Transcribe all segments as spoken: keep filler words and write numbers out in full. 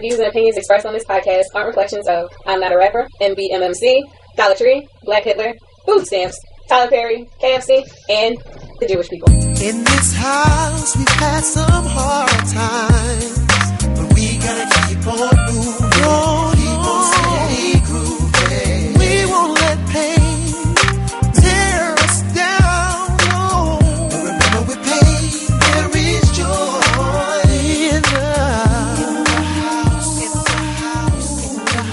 Views and opinions expressed on this podcast aren't reflections of I'm Not a Rapper, M B M M C, Dollar Tree, Black Hitler, food stamps, Tyler Perry, K F C, and the Jewish people. In this house, we've had some hard times, but we gotta keep on moving, on, keep on steady grooving. We won't let pain tear us down. No. But remember, with pain there is joy in love. In the house, in the house, in the house,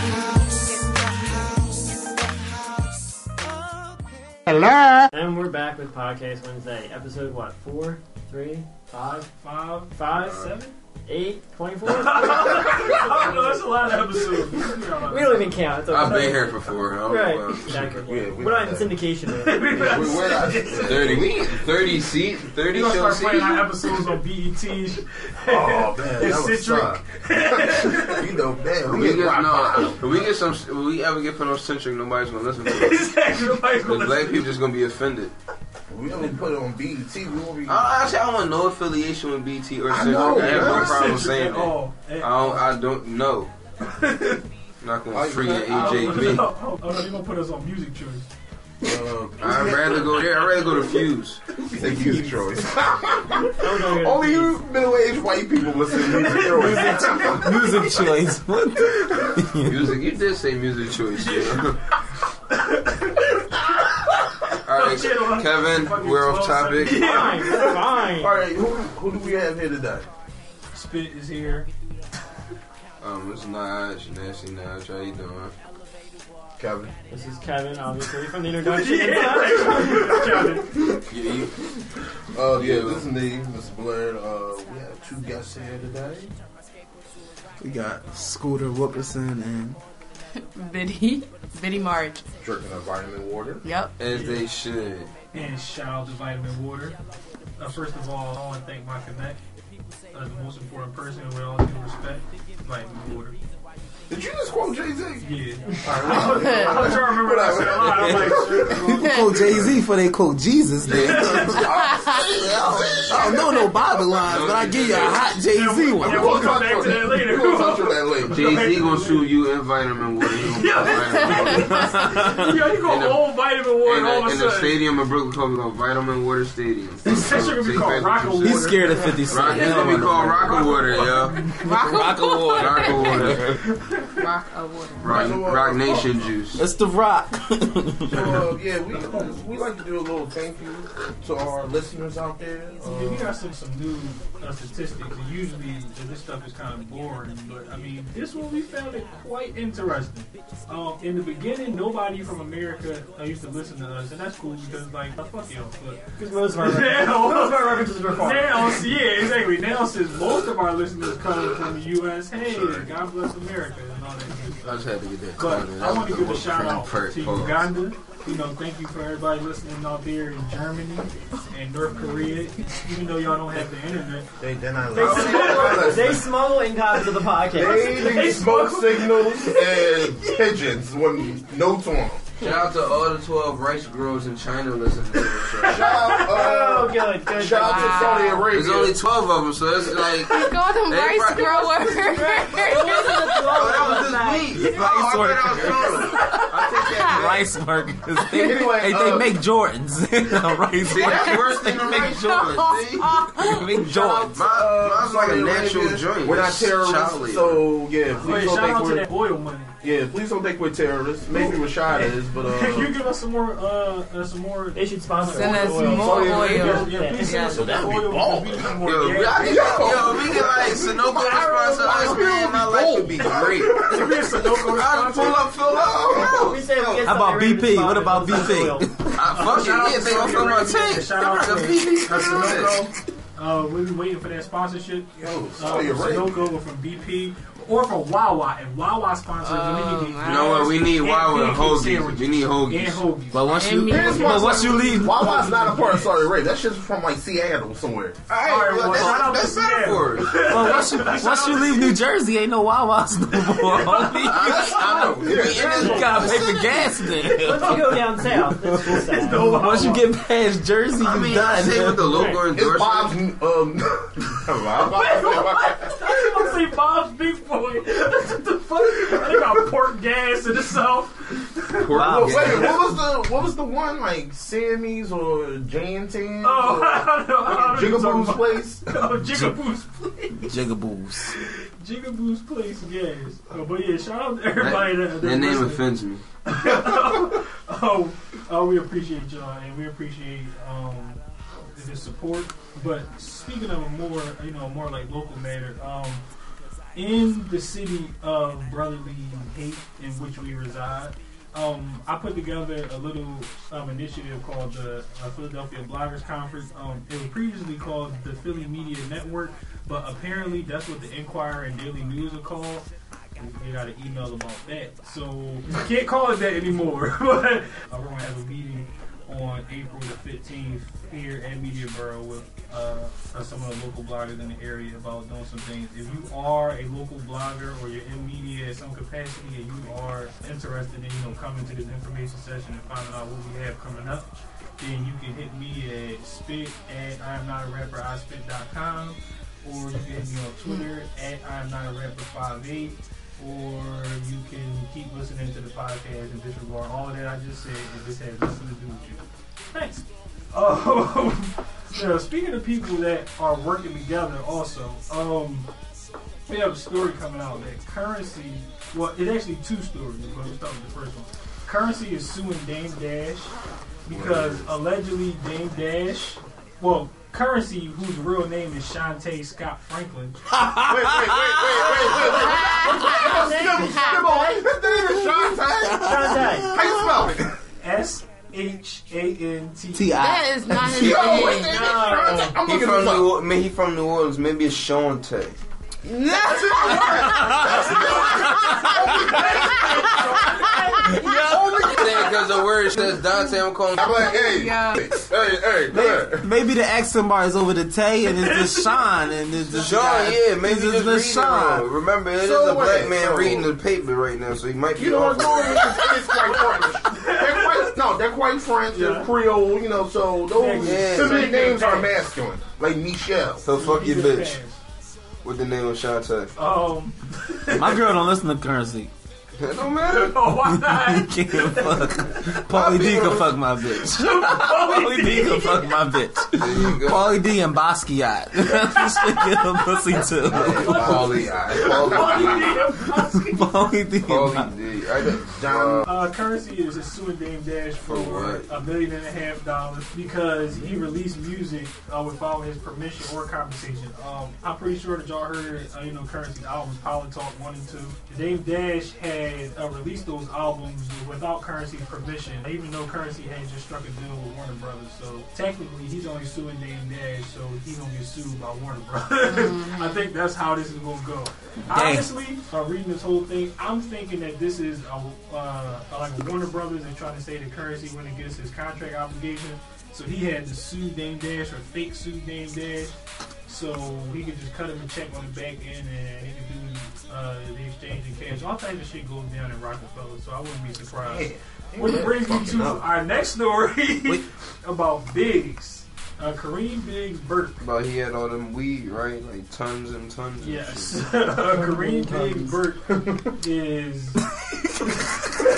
in the house, in the house. Okay. Hello. And we're back with Podcast Wednesday, episode what? Four, three, five, five, five, seven. eight, twenty-four? I don't know, that's a lot of episodes. We don't even count. Okay. I've been here for four. I don't right. know exactly. yeah, we We're not in syndication, man. We're not thirty. We thirty seats. thirty shows. We're going to start playing our episodes on B E T. Oh, man. That would suck. You know, man. We, we, get, no, if we get some, if we ever get put on Centric, nobody's going to listen to it. Exactly. Nobody's going to listen to it. The black people just going to be offended. We only put it on B E T. We won't be. I, actually, I want no affiliation with B E T or Centric. I, know, I have no problem saying that. Hey. I don't. I don't know. I'm not gonna oh, free the A J B. Oh, no, you're gonna put us on Music Choice. Uh, I'd rather go there. I'd rather go to Fuse. Music Choice. Only you middle-aged white people listen to Music Choice. Music Choice. What? Music. You did say Music Choice. Yeah. Alright, Kevin, we're off topic. Fine, fine. Alright, who, who do we have here today? Spit is here. Um, it's Najee, Nasty Najee, how you doing? Kevin. This is Kevin, obviously, from the introduction. Yeah. Kevin. Yeah, you. Uh, yeah, this is me, Mister Blair. Uh, we have two guests here today. We got Scooter Wilkinson and... Biddy, Biddy Marg. Drinking a vitamin water. Yep. As they should. And shout out to Vitamin Water. Uh, first of all, I want to thank my connect, uh, the most important person with all due respect, Vitamin Water. Did you just quote Jay-Z? Yeah. I was, I was trying to remember that shit a lot. I'm like, sure. You quote Jay-Z for they quote Jesus, then. I don't know no Bible lines, but I give you a hot Jay-Z one. Yeah, we'll come back to that later. We'll talk to that later. Jay-Z gonna sue you and Vitamin Water. Yo, you go old Vitamin Water all of a sudden. And the stadium in Brooklyn called Vitamin Water Stadium. This shit gonna be called Rocket Water. He's scared of fifty Cent. It's gonna be called Rocket Water, yo. Rocket Water. Rocket Water. Rock, rock, rock Nation juice. It's the rock. So, uh, yeah, we we like to do a little thank you to our listeners out there. Uh, yeah, we got some some new uh, statistics, and usually this stuff is kind of boring, but I mean, this one we found it quite interesting. Um, in the beginning, nobody from America uh, used to listen to us, and that's cool because like, oh, fuck y'all, because most of our references were far. Now, yeah, exactly. Now since most of our listeners come from the U S, hey, sure. God bless America. I just had to get that. But I want to give a shout out to Uganda. You know, thank you for everybody listening out there in Germany and North Korea. Even though y'all don't have the internet, they then I they, they, they smuggling copies of the podcast. They, they smoke signals and pigeons with notes on them. Shout out to all the twelve rice growers in China listening to this show. Shout out, uh, oh, good, good, shout out to Saudi Arabia. There's only twelve of them, so it's like... We call them rice growers. It wasn't the twelve of them. That was just me. Rice workers. I take that rice workers. They, anyway, they, uh, they make Jordans. No, rice see, workers. That's worse than the rice Jordans. They make Jordans. Mine's like a natural joint. We're not terrorists, so yeah. Wait, shout out to that oil money. Yeah, please don't think we're terrorists. Maybe Rashad is, but uh, can you give us some more? Uh, uh some more. They should sponsor. Send us some more oil. Yeah, yeah, please send us some more oil. Yo, we get like Sunoco to sponsor ice cream. My life would be great. Give me a Sunoco. I'll pull up, fill up. How about B P? What about B P? Fuck yeah, they gonna fill my tank. Shout out to B P. Uh, we've been waiting for that sponsorship. Yo, Sunoco from B P. Or for Wawa, and Wawa sponsors. Uh, we need, you know what? We need Wawa and hoagies. We need hoagies. And hoagies. But once you, but once like, you leave, Wawa's not a part of Saudi Arabia. That shit's from like Seattle somewhere. All right, all right well, well, that's, that's better for it. Well, once you, once you leave New Jersey, ain't no Wawa's no more. I know. You gotta pay for gas then. Once you go down south, that's no Wawa. Once you get past Jersey, I mean, you done. Say with the logo endorsement. It's Bob's. Um, Bob's. see Bob's Beef Boy. What the fuck? They got pork gas in the South. Pork wow, gas. Wait, what was the what was the one like Sammy's or Jantan's? Oh, or, I don't know. I don't Jigaboo's know place. Oh, Jigaboo's place. Jigaboo's. Jigaboo's place gas. Oh, but yeah, shout out to everybody that. That, that, that name offends me. oh, oh, oh, we appreciate y'all, and we appreciate um, the support. But speaking of a more, you know, more like local matter, um, in the city of brotherly hate in which we reside, um, I put together a little um, initiative called the uh, Philadelphia Bloggers Conference. Um, it was previously called the Philly Media Network, but apparently that's what the Enquirer and Daily News are called. They got an email about that, so you can't call it that anymore. But we're gonna have a meeting on April the fifteenth here at Mediaborough with uh, some of the local bloggers in the area about doing some things. If you are a local blogger or you're in media in some capacity and you are interested in, you know, coming to this information session and finding out what we have coming up, then you can hit me at spit at I am not a rapper I spit dot com, or you can hit me on Twitter at I am not a rapper five eight. Or you can keep listening to the podcast and disregard all that I just said and this has nothing to do with you. Thanks. Um, so speaking of people that are working together also, um, we have a story coming out that Currency, well, it's actually two stories, but we'll start with the first one. Currency is suing Dame Dash because allegedly Dame Dash, well, Currency, whose real name is Shantae Scott Franklin. wait, wait, wait, wait, wait, wait, wait. Come on, his name is Shantae. Shantae. How you spell it? S H A N T I. That is not his name. No. He from New Orleans. He from New Orleans. Maybe it's Shantae. That's his word. That's his word. Because the word says Dante, I'm calling. I'm like, hey, yeah. hey, hey, hey. Maybe the accent bar is over the Tay and it's the Sean and it's the Sean. Yeah, maybe it's the Sean. Remember, it so is a wait, black man so reading the paper right now, so he might be. You know what I'm It's quite French. They're quite, no, they're quite French. Yeah. They're Creole, you know. So those yeah, so many names are masculine, like Michelle. So fuck your bitch. With the name of Shantae. Um, my girl don't listen to Currency. It don't matter. Oh, why not? Can't fuck. Pauly D can fuck my bitch. Pauly D can fuck my bitch. Pauly D and Basquiat. Just to get a pussy too. Pauly D and Basquiat. Pauly D and Basquiat. Uh, Currency is a suing Dame Dash for oh, a million and a half dollars because he released music uh, without his permission or compensation. Um, I'm pretty sure that y'all heard uh, you know, Currency's albums, Power Talk one and two. Dame Dash had Uh, released those albums without Currency's permission, even though Currency had just struck a deal with Warner Brothers. So technically, he's only suing Dame Dash, so he's gonna get sued by Warner Brothers. I think that's how this is gonna go. Dang. Honestly, by reading this whole thing, I'm thinking that this is a, uh, like Warner Brothers is trying to say that Currency went against his contract obligation, so he had to sue Dame Dash or fake sue Dame Dash, so he could just cut him a check on the back end and he could do. Uh, the exchange in cash. All types of shit goes down in Rockefeller, so I wouldn't be surprised. Yeah, Which brings me to up. our next story about Biggs. Uh, Kareem Biggs Burke. But he had all them weed, right? Like tons and tons. Yes. Of uh, Kareem Biggs Burke is.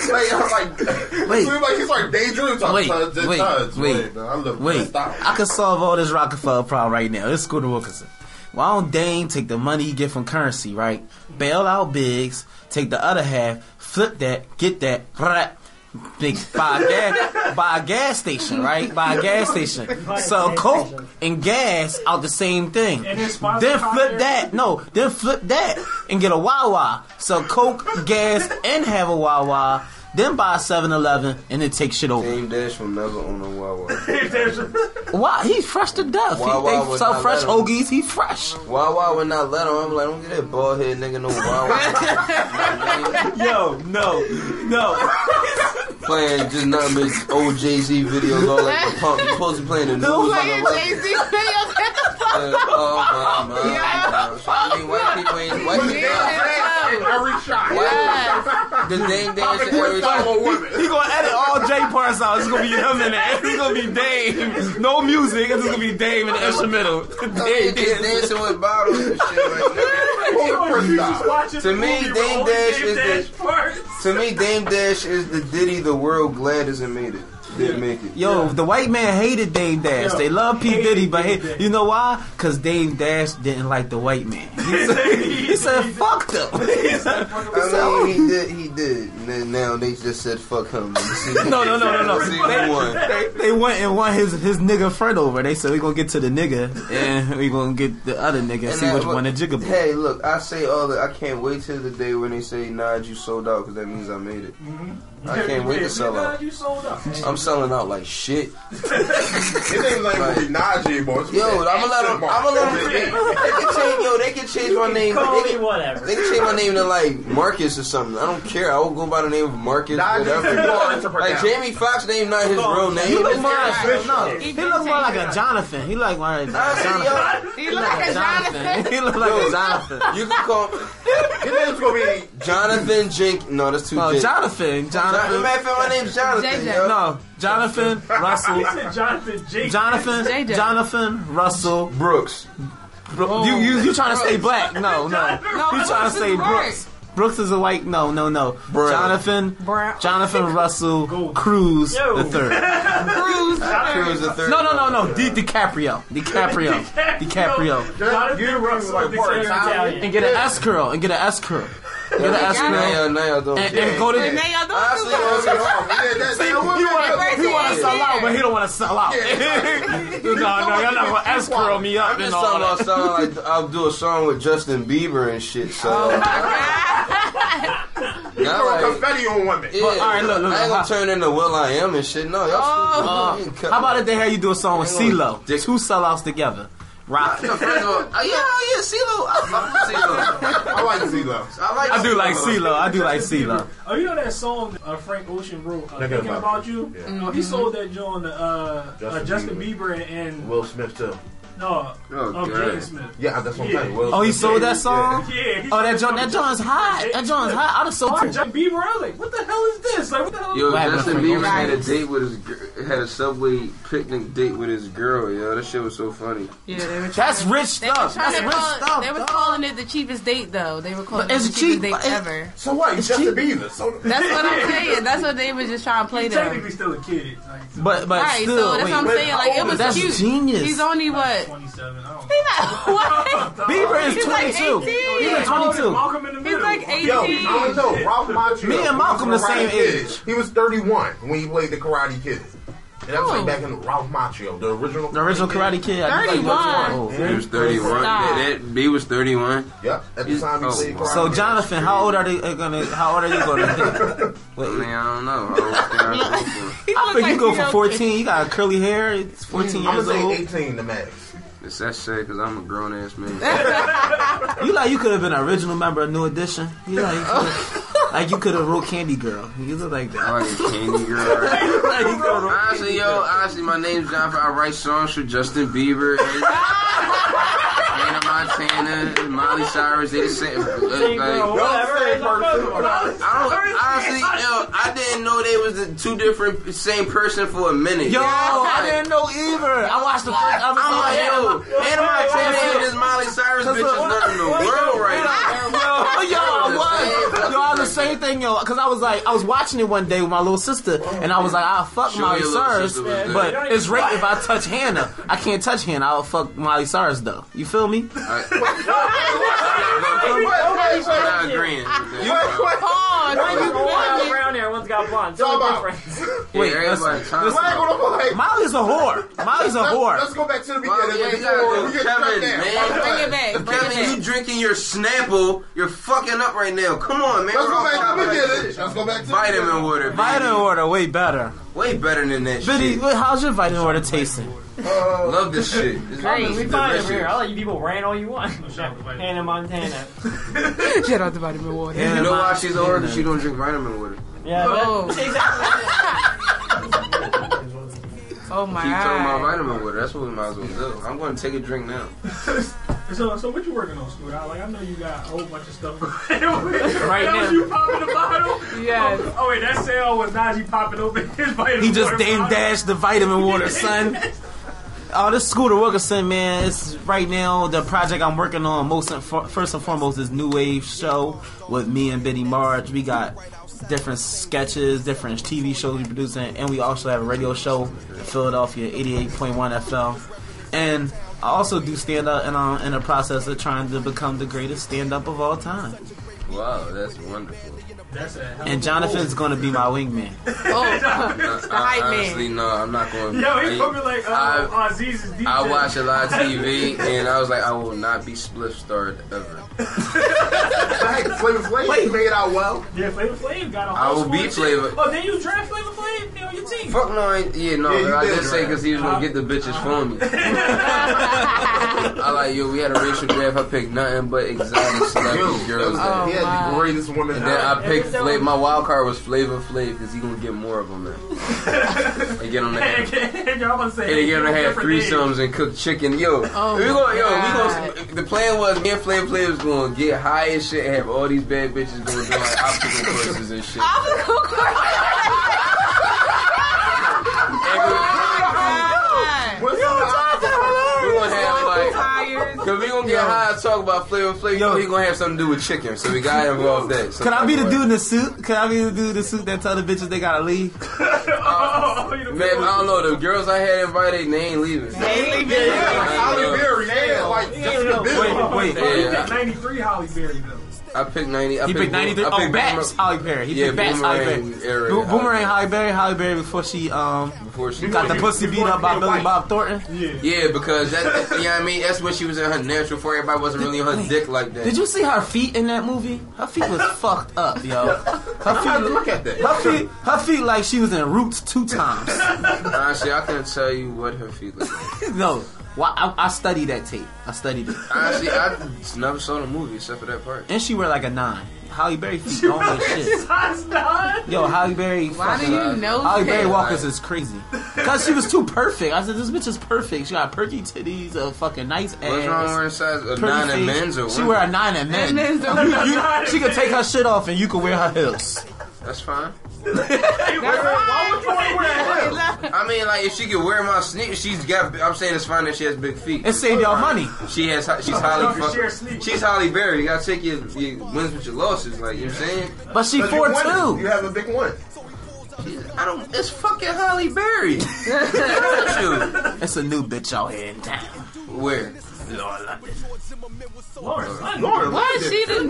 Like, I'm like, wait. Like, he's like daydreams on wait, tons and wait, tons. Wait, wait, no, I love wait. Stop. I can solve all this Rockefeller problem right now. It's Scooter Wilkinson. Why don't Dame take the money he get from Currency, right? Bail out Biggs, take the other half, flip that, get that, rah, big, buy, a gas, buy a gas station, right? Buy a gas station. So coke and gas out the same thing. Then flip that, no, then flip that and get a Wawa. So coke, gas, and have a Wawa. Then buy a seven eleven and then take shit over. Dame Dash will never own a Wawa. Why? He's fresh to death. Wawa he, they sell fresh hoagies. He's fresh. Wawa would not let him. I'm like, don't get that bald head nigga no Wawa. Yo, no, no. Playing just nothing but old Jay-Z videos all like the pump. You're supposed to be playing the news. Who's playing Jay-Z videos? Uh, oh, my, my, yeah. So, I mean, white people ain't white people. Every shot. Wow. The Dame Dash in every shot. He gonna edit all J parts out. It's gonna be him in there. It's gonna be Dame. No music. It's just gonna be Dame in the instrumental. Dame dancing with bottles and shit right now. Freestyle. To me, Dame Dash is the. To me, Dame Dash is the Diddy the world glad isn't made it. Didn't make it. Yo, yeah. The white man hated Dame Dash. Yo, they love P. Diddy, but Dame Dame. You know why? Because Dame Dash didn't like the white man. He said, he said fuck them. I mean, he did. He did. And then now they just said fuck him. no, no, no, no, no. They, they, they went and won his, his nigga friend over. They said, we're going to get to the nigga, and we're going to get the other nigga and and see that, which look, one to jigaboo. Hey, look, I say all that. I can't wait till the day when they say, Najee, you sold out, because that means I made it. Mm-hmm. I can't wait to sell out. You sold out. I'm selling out like shit. It ain't like, like Najee, boy. Yo, I'ma let them. I'ma let them. They, they can change. Yo, they can change my name. Call me whatever. They can change my name to like Marcus or something. I don't care. I will go by the name of Marcus. Whatever. Like Jamie Foxx's name, not his no, real name. He look more like he look more like a Jonathan. He like more like Jonathan. He look like a Jonathan. He look like a Jonathan. You can call. His name's gonna be Jonathan Jake. No, that's too. No, Jonathan. Jonathan. Jonathan. Matter of fact, my name's Jonathan. J J. No, Jonathan Russell. He said Jonathan J. Jonathan J J. Jonathan Russell Brooks. Bro- oh, you you you trying Brooks. to stay black? No, no. no you trying to stay Brooks? Brooks is a white. No, no, no. Brown. Jonathan Brown. Jonathan Russell Gold. Cruz Yo. the third. Cruz Cruz the third. No, no, no, no. Di- DiCaprio. DiCaprio. DiCaprio. DiCaprio. You Russell like Italian. And get an S curl. And get an S curl. You're the ass girl. Now y'all don't. And, and go to the. Now y'all don't. Honestly, you want to, you want to sell out, but he don't want to sell out. No, no, y'all not gonna ass girl me up and all that. I'm just talking about sound like I'll do a song with Justin Bieber and shit. So. You're throwing like, confetti on women. Yeah, but, all right, look, look, I ain't gonna turn into Will I Am and shit. No, y'all. Oh. Uh, how about if they had you do a song with CeeLo? Two sellouts together. Rock. No, first of all, uh, yeah, yeah, CeeLo. I fuck with CeeLo. I like CeeLo. I, like I do CeeLo. like CeeLo. I do like CeeLo. Oh, you know that song that, uh, Frank Ocean wrote, uh, Thinking About, about You? Yeah. Mm-hmm. Uh, he sold that joint to uh, Justin, uh, Justin Bieber, Bieber and, and Will Smith, too. No, oh, um, James Smith. Yeah, that's what I'm saying. Will oh, he Smith. sold that song? Yeah. yeah oh, that John, that John's hot. That John's hot. I done sold it. Justin Bieber, like, what the hell is this? Like, what the hell? Yo, Justin Bieber had a date with his, had a Subway picnic date with his girl. Yo, that shit was so funny. Yeah, they were. That's to, rich stuff. That's rich call, stuff. They were calling it the cheapest date, though. They were calling it the cheapest cheap, date ever. So what? It's Justin Bieber. So that's what I'm saying. That's what they were just trying to play. He's technically still a kid. But but still, so that's what I'm saying. Like, it was cute. Genius. He's only what? twenty-seven. I don't know. What? Bieber is twenty-two. Like Bieber is twenty-two. Malcolm in the Middle. He's like eighteen. Yo, I don't know. Ralph Macchio. Me and Malcolm the same kid. age. He was thirty-one when he played the Karate Kid. And that was like back in the Ralph Macchio, the original. The original Karate Kid. Thirty-one. Like, yeah. He was thirty-one. Yeah, that B was thirty-one. Yep. At the time he oh. played Karate. So Jonathan, Kid. how old are they gonna? How old are you gonna get? Wait, I, mean, I don't know. I, I think like you go for fourteen. You got curly hair. It's fourteen years old. I'm gonna say eighteen to max. It's that shit because I'm a grown ass man. You like you could have been an original member of New Edition. You like you could like you could have wrote Candy Girl. You look like that. I like a Candy Girl. Like you honestly, Candy yo, girl. honestly, my name's John. I write songs for Justin Bieber, and Hannah Montana, and Miley Cyrus. They the same. Uh, like, I don't honestly, yo, I didn't know they was the two different same person for a minute. Yo, I didn't know either. I watched the first episode. I'm like, yo. Hannah Montana and this Miley Cyrus bitch is nothing in the world right now. Yo, I was. Yo, I was the same thing, yo. Because I was like, I was watching it one day with my little sister, and I was like, I'll fuck Miley Cyrus, but it's rape if I touch Hannah. I can't touch Hannah. I'll fuck Miley Cyrus, though. You feel me? I'm not agreeing. Hold on. Everyone's got blonde. So Wait, yeah, like, Molly's a whore. Molly's a whore. Let's go back to the beginning. Yeah, Kevin, Kevin man. Bring it back. Bring Kevin, it back. You drinking your Snapple. You're fucking up right now. Come on, man. Let's go back to the beginning. Let's go back to Vitamin Water. Baby. Vitamin Water, way better. Way better than that Biddy, shit. How's your vitamin water tasting? Uh, Love this shit. Hey, we find it weird. I'll let you people rant all you want. Hannah Montana. Shout out to vitamin water. And you know why she's older? Because she don't drink vitamin water. Yeah, oh. That's exactly. Oh my Keep god. Keep talking about vitamin water. That's what we might as well do. I'm going to take a drink now. So, so what you working on, Scooter? Like, I know you got a whole bunch of stuff right now. You popping the bottle? Yes. Oh, oh, wait, that sale was Najee popping open his vitamin water. He just Dame Dashed the vitamin water, son. Oh, uh, this Scooter Wilkinson, man. It's right now the project I'm working on. Most and for, first and foremost is New Wave Show with me and Biddy Marg. We got different sketches, different T V shows we producing, and we also have a radio show in Philadelphia, eighty-eight point one F M. And I also do stand up, and I'm in the process of trying to become the greatest stand up of all time. Wow, that's wonderful. That's and Jonathan's going to be my wingman. Oh, the hype man. Honestly, no, I'm not going to be. Yo, he's going to be like, oh, Aziz is D J. I watch a lot of T V, and I was like, I will not be split starred ever. Hey, Flavor Flav, Flav, you made it out well. Yeah, Flavor Flav got a whole I will beat Flavor. Oh, then you draft Flavor Flav on your team. Fuck no, I ain't, yeah, no, yeah, I did say because he was going to get the bitches uh-huh. for me. I like, yo, we had a racial draft. I picked nothing but exotic celebrity girls. Oh, he had wow. the greatest woman in I picked Flav. My wild card was Flavor Flav because he gonna get more of them. And get them to have, and they get them to have threesomes and cook chicken. Yo, oh we gonna, yo, we gonna. The plan was me and Flav Flav was gonna get high as shit and have all these bad bitches going down like obstacle courses and shit. Obstacle courses. Cause we gonna get yo. high and talk about Flavor Flav. Yo, he gonna have something to do with chicken, so we gotta involve that. So can I be the dude in the suit? Can I be the dude in the suit that tell the bitches they gotta leave? uh, man, I don't know. The girls I had invited, they ain't leaving. They ain't leaving. Yeah, yeah. Halle Berry, man. Like Justin Bieber. Wait, wait. You picked ninety-three Halle Berry though. I picked ninety. I he picked ninety-three. Oh, picked Bats Halle Berry. He yeah, picked Bats Halle Berry. Era, Bo- Boomerang Halle Berry. Halle Berry before she um before she got the pussy beat up by Billy Bob Thornton. Yeah, yeah, because that, that, you know what I mean. That's when she was in her natural form. Everybody wasn't really on her dick like that. Did you see her feet in that movie? Her feet was fucked up, yo. Her feet. Look at that. Her feet. Her feet like she was in Roots two times. Honestly, I can't tell you what her feet look like. No. Well, I, I studied that tape. I studied it. Honestly, I never saw the movie except for that part. And she wear like a nine. Halle Berry feet don't wear shit. She's size nine. Yo, Halle Berry. Why do you nine. know? Halle Berry Walkers is crazy. Cause she was too perfect. I said this bitch is perfect. She got perky titties, a fucking nice ass. What's wrong with her size? A nine and men's or what? She wear a nine and men's. She could take her shit off and you could wear her heels. That's fine. That's why would you want to wear heels? I mean, like if she could wear my sneakers, she's got. I'm saying it's fine that she has big feet. It saved y'all money. She has. She's Halle. She's Halle Berry. You gotta take your, your wins with your losses. Like you know what I'm saying. But she four two. You have a big one. I don't. It's fucking Halle Berry. It's a new bitch out here in town. Where? Lord London. Lord London. Lord London. She, she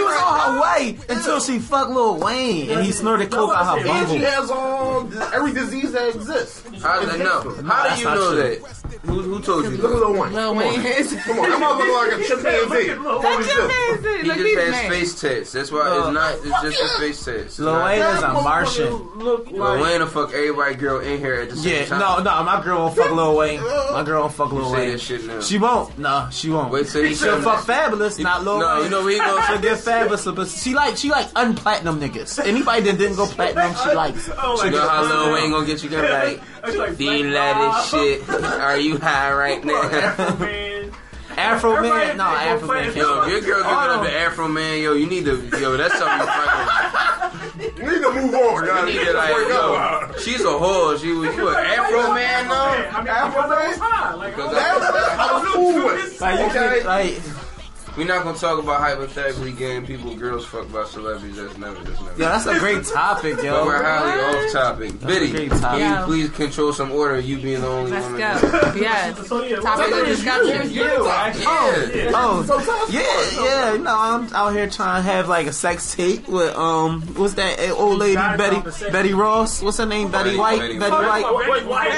was on her way until she fucked Lil Wayne and he snorted coke out her bubble. And she has all every disease that exists. How do you know? How do you know that? Who, who told you? Look at Lil Wayne. Lil Wayne. Come on. That motherfucker like a chimpanzee. That chimpanzee. He just has face tats. That's why it's not. It's just a face tats. Lil Wayne is a Martian. Lil Wayne will fuck every girl in here at the same time. Yeah. No, no. My girl won't fuck Lil Wayne. My girl won't fuck Lil Wayne. She won't. No, nah, she won't. Wait till he she'll fuck that. Fabulous, he, not Lil Wayne. No, you know what he gonna she'll get Fabulous, but she like she like unplatinum niggas. Anybody that didn't go platinum, she likes. Oh she know how Lil Wayne gonna get you gonna like, like Dean Laddish shit. Are you high right now? Afro man, no Afro man. Yo, if your girl giving up to Afro man, yo, you need to, yo, that's something you fucking. You need to move on, guys. You need to like, yo, she's a whore. She was you an Afro man, though. I mean, Afro man, like, I'm cool with. Like, you can't like. We're not gonna talk about hypothetically getting people, girls fucked by celebrities. That's never, that's never. Yeah, that's a great topic, yo. But we're highly off topic. Biddy, can you yo. please control some order? You being the only Let's woman. Let's go. Yeah. Topic of discussion. You. Oh, yeah. Oh. Yeah, yeah. No, I'm out here trying to have like a sex tape with um, what's that old lady Betty Betty Ross? What's her name? Betty White. Betty White. Betty White.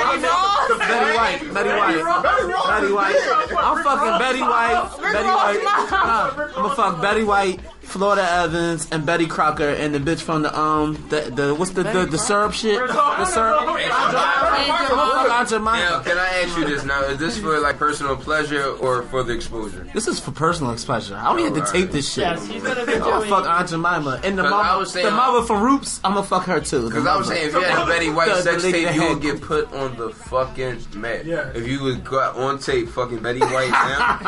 Betty White. Betty White. Betty White. I'm fucking Betty White. Betty White. Nah, I'm gonna fuck Betty White, Florida Evans, and Betty Crocker, and the bitch from the um, the, the what's the the, the syrup shit? The syrup. Aunt Jemima. Now, can I ask you this? Now, is this for like personal pleasure or for the exposure? This is for personal pleasure. I don't even have to tape this shit. Yeah, she's gonna be I'm gonna fuck Aunt Jemima and the mama, the mama from Roots. I'm gonna fuck her too. Because I was saying, if you had a Betty White the, sex the tape, you would get put on the fucking mat. Yeah. If you would got on tape fucking Betty White now.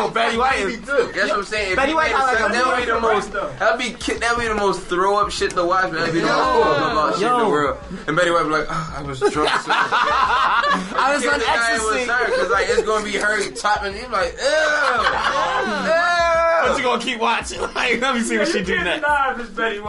Oh, Betty White is. That's what I'm saying. If Betty White had like a the most. That'd be that'd be the most throw up shit to watch, man. That'd be the most shit in the world. And Betty White be like, oh, I was drunk. So I was on ecstasy. Because like it's gonna be her topping. He's like, ew. But you're gonna keep watching. Like, let me see yeah, what she do next. I'm just gonna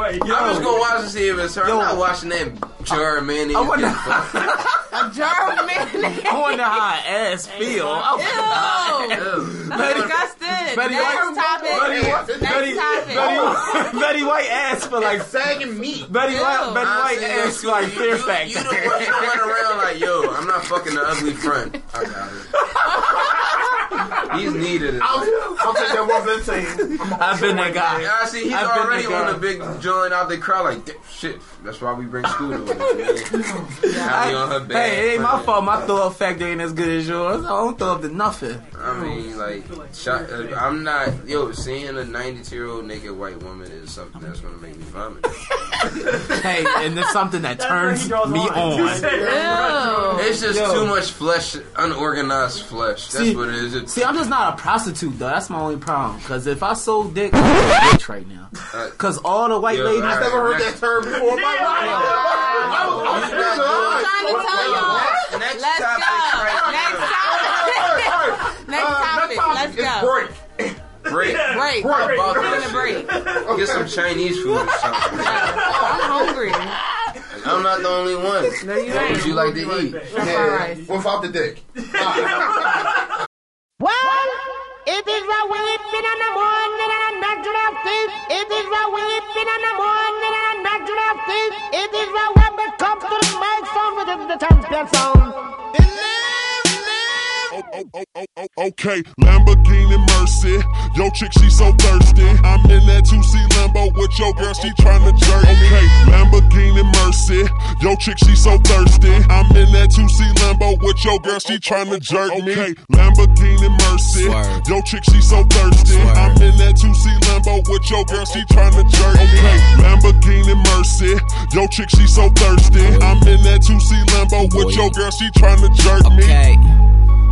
watch and see if it's her. Yo. I'm not watching that Jar Mayonnaise. I wonder how Jar Mayonnaise. I wonder how her ass feel. Oh, ew. Ew. That's disgusting. Betty White topic. Betty, Betty, Betty White ass for like sagging meat. Betty White. Betty White ass like fear factor. You don't want to run around like, yo, I'm not fucking the ugly friend. I got it. He's needed. I'll, I'll take that one fifteen. I've been that guy. I see he's I've already on the big joint out the crowd like shit. That's why we bring Scooter with us. I, hey, it ain't my fault. My throw up factor ain't as good as yours. I don't throw up to nothing. I mean, like, shot, uh, I'm not. Yo, seeing a ninety-two-year-old naked white woman is something that's gonna make me vomit. Hey, and it's something that turns me on. on. It's just yo. too much flesh, unorganized flesh. That's see, what it is. See, I'm just not a prostitute though. That's my only problem. Because if I sold dick, I'm a bitch right now. Because all the white yo, ladies I've right, never heard next, that term before. My life. I'm trying to tell y'all. Next topic. Next topic. Let's go. Break. Break. Break. Break. Break. break. break. Get some Chinese food or something. I'm hungry. I'm not the only one. No, you ain't. What would you like to eat? Yeah. Without the dick. Well, it is what we have been on the morning and a natural thing. It is what we have been on the morning and a natural thing. It is what we have come to the microphone with the champion sound. The oh, oh, oh, oh, oh, okay, Lamborghini Mercy. Yo, chick, she so thirsty. I'm in that two C Lambo with your girl, she tryna jerk. Okay, Lamborghini Mercy. Yo, chick, she so thirsty. I'm in that two C Lambo with your girl, she tryna jerk me. Okay, Lamborghini Mercy. Yo, chick, she so thirsty. I'm in that two C Lambo with your girl, she tryna jerk me. Okay, Lamborghini Mercy. Yo, chick, she so thirsty. I'm in that two C Lambo with your girl, she tryna jerk me. Okay.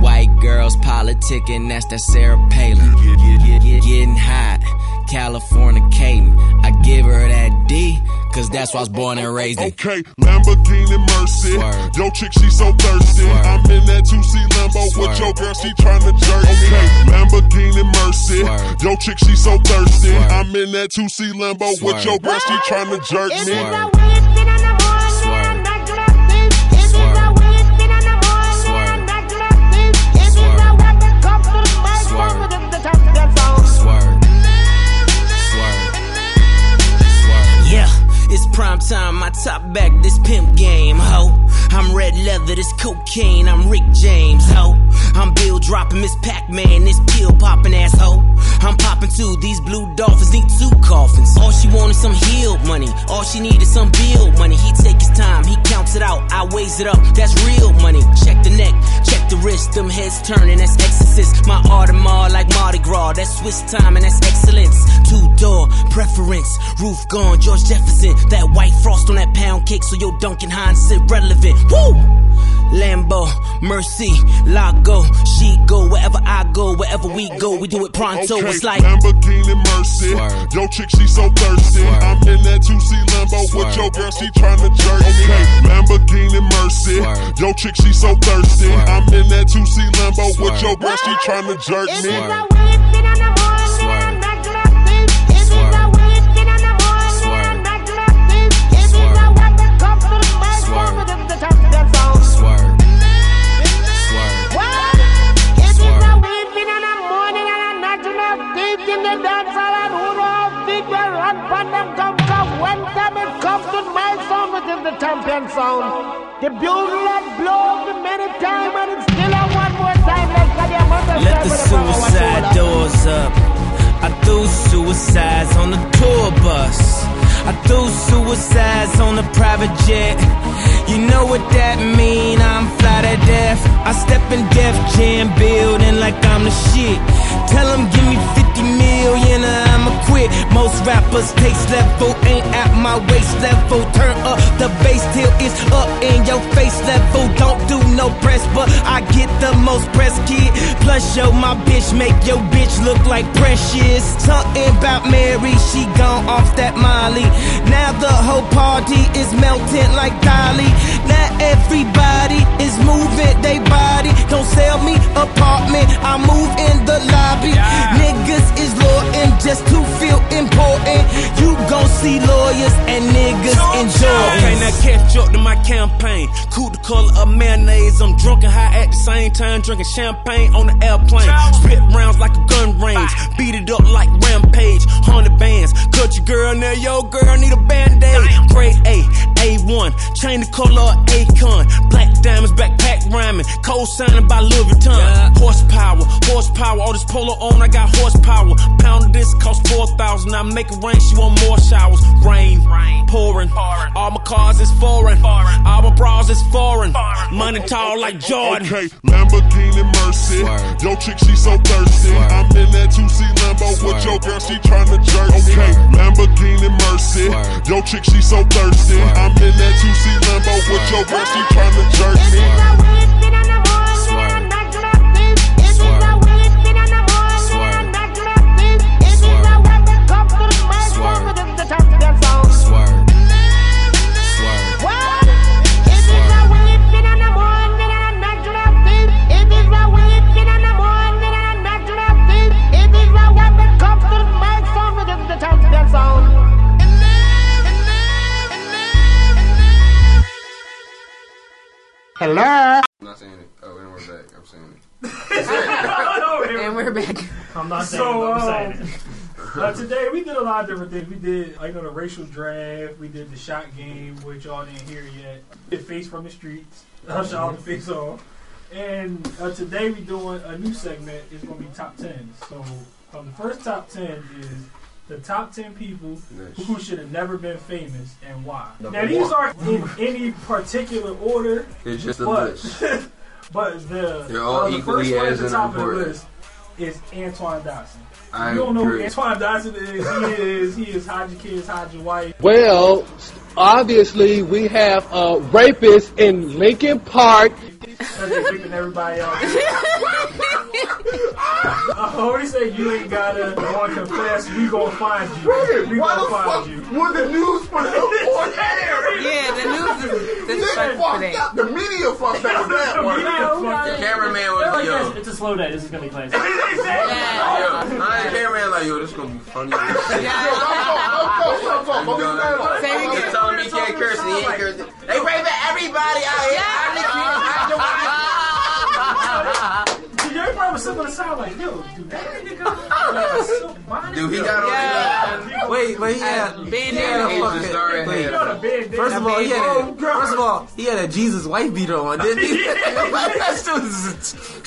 White girls politicking, that's that Sarah Palin. Get, get, get, get, getting hot, Californicating. I give her that D, cause that's why I was born and raised in. Okay, Lamborghini Mercy. Swerve. Yo, chick, she so thirsty. Swerve. I'm in that two C Lambo Swerve. With your girl, she tryna jerk. Okay, Lamborghini Mercy. Swerve. Yo, chick, she so thirsty. Swerve. I'm in that two C Lambo Swerve. With your girl, she tryna jerk me. Swerve. It's prime time, I top back this pimp game, ho. I'm red leather, this cocaine, I'm Rick James, ho. I'm bill dropping, Miss Pac-Man, this pill popping asshole. I'm popping too, these blue dolphins need two coffins. All she wanted some heel money, all she needed some bill money. He take his time, he counts it out, I weighs it up, that's real money. Check the neck, check the wrist, them heads turning, that's Exorcist. My Audemars like Mardi Gras, that's Swiss time and that's excellence. Two-door preference, roof gone, George Jefferson. That white frost on that pound cake, so your Duncan Hines is relevant. Woo! Lambo, Mercy, Lago, she go wherever I go, wherever we go, we do it pronto. Okay. It's like Lamborghini Mercy. Swerve. Yo, chick, she so thirsty. Swerve. I'm in that two C Lambo Swerve. With your girl, she tryna jerk. Okay, Lamborghini Mercy. Swerve. Yo, chick, she so thirsty. Swerve. I'm in that two C Lambo Swerve. With your girl, she tryna jerk me. Swerve. Champion sound. The bugle had blown many times and it's still on one more time. Like, let the suicide doors up. I threw threw suicides on the tour bus. I threw suicides on the private jet. You know what that mean, I'm fly to death. I step in Def Jam building like I'm the shit. Tell them give me fifty million or I'ma quit. Most rappers taste level ain't at my waist level. Turn up the bass till it's up in your face level. Don't do no press, but I get the most press, kid. Plus yo, my bitch make your bitch look like Precious. Something about Mary, she gone off that Molly. Now the whole party is melting like Dolly. Now everybody is moving they body. Don't sell me apartment, I move in the lobby. Yeah. Niggas is loyal just to feel important. You gon' see lawyers and niggas enjoy. Okay, now catch up to my campaign. Cool the color of mayonnaise. I'm drunk and high at the same time. Drinking champagne on the airplane. Spit rounds like a gun range. Beat it up like Rampage. Hundred bands. Cut your girl now, yo girl need a band-aid. Grade A, A one. Chain the color of Akon. Black diamonds, backpack rhyming. Co-signing by Louis Vuitton. Yeah. Horsepower, horsepower. All this polo on, I got horsepower. Pound of this cost four thousand. I make it rain, she want more showers. Rain, rain. Pouring. pouring. All my cars is foreign. foreign. All my bras is foreign. foreign. Money tall like Jordan. Okay, Lamborghini Mercy. Swear. Yo chick, she so thirsty. Swear. I'm in that two C Lambo with your girl, she tryna jerk. Okay, Lamborghini Mercy. Swear. Yo chick, she so thirsty. Swear. I'm in that two C Lambo with your girl, she tryna jerk me. Hello? I'm not saying it. Oh, and we're back. I'm saying it. it. And we're back. I'm not saying so, it. I'm um, saying it. uh, today, we did a lot of different things. We did, like, you know, the racial draft. We did the shot game, which y'all didn't hear yet. We did Face from the Streets. I'll shout out the Face Off. And uh, today, we're doing a new segment. It's going to be Top ten. So, um, the first Top ten is the top ten people nice. who should have never been famous and why. Number now, these aren't in any particular order. It's just a but, list. But the, They're all uh, the equally first one at the top important. of the list is Antoine Dotson. I you don't know agree. who Antoine Dotson is. He is. He is hide your kids, hide your wife. Well, obviously, we have a rapist in Lincoln Park. Everybody else. I already said you ain't gotta go and confess. We gonna find you. Really? We Why gonna find you. Were the news for the on air? Yeah, the news is this fucked for that. Up. The media fucked up with that one. The cameraman was like, yo, it's a slow day. This is gonna be classic. yeah. Yo, I ain't cameraman like, yo, this is gonna be funny. Yo, don't You're telling me you can't curse and he ain't cursing. They rape everybody out here. I don't I was gonna sound like, yo, dude, that nigga was so funny. Dude, he got on yeah. yeah. Wait, wait, he had a bandana. First of all, he had a, first of all, he had a Jesus wife beater on, didn't he? That shit was.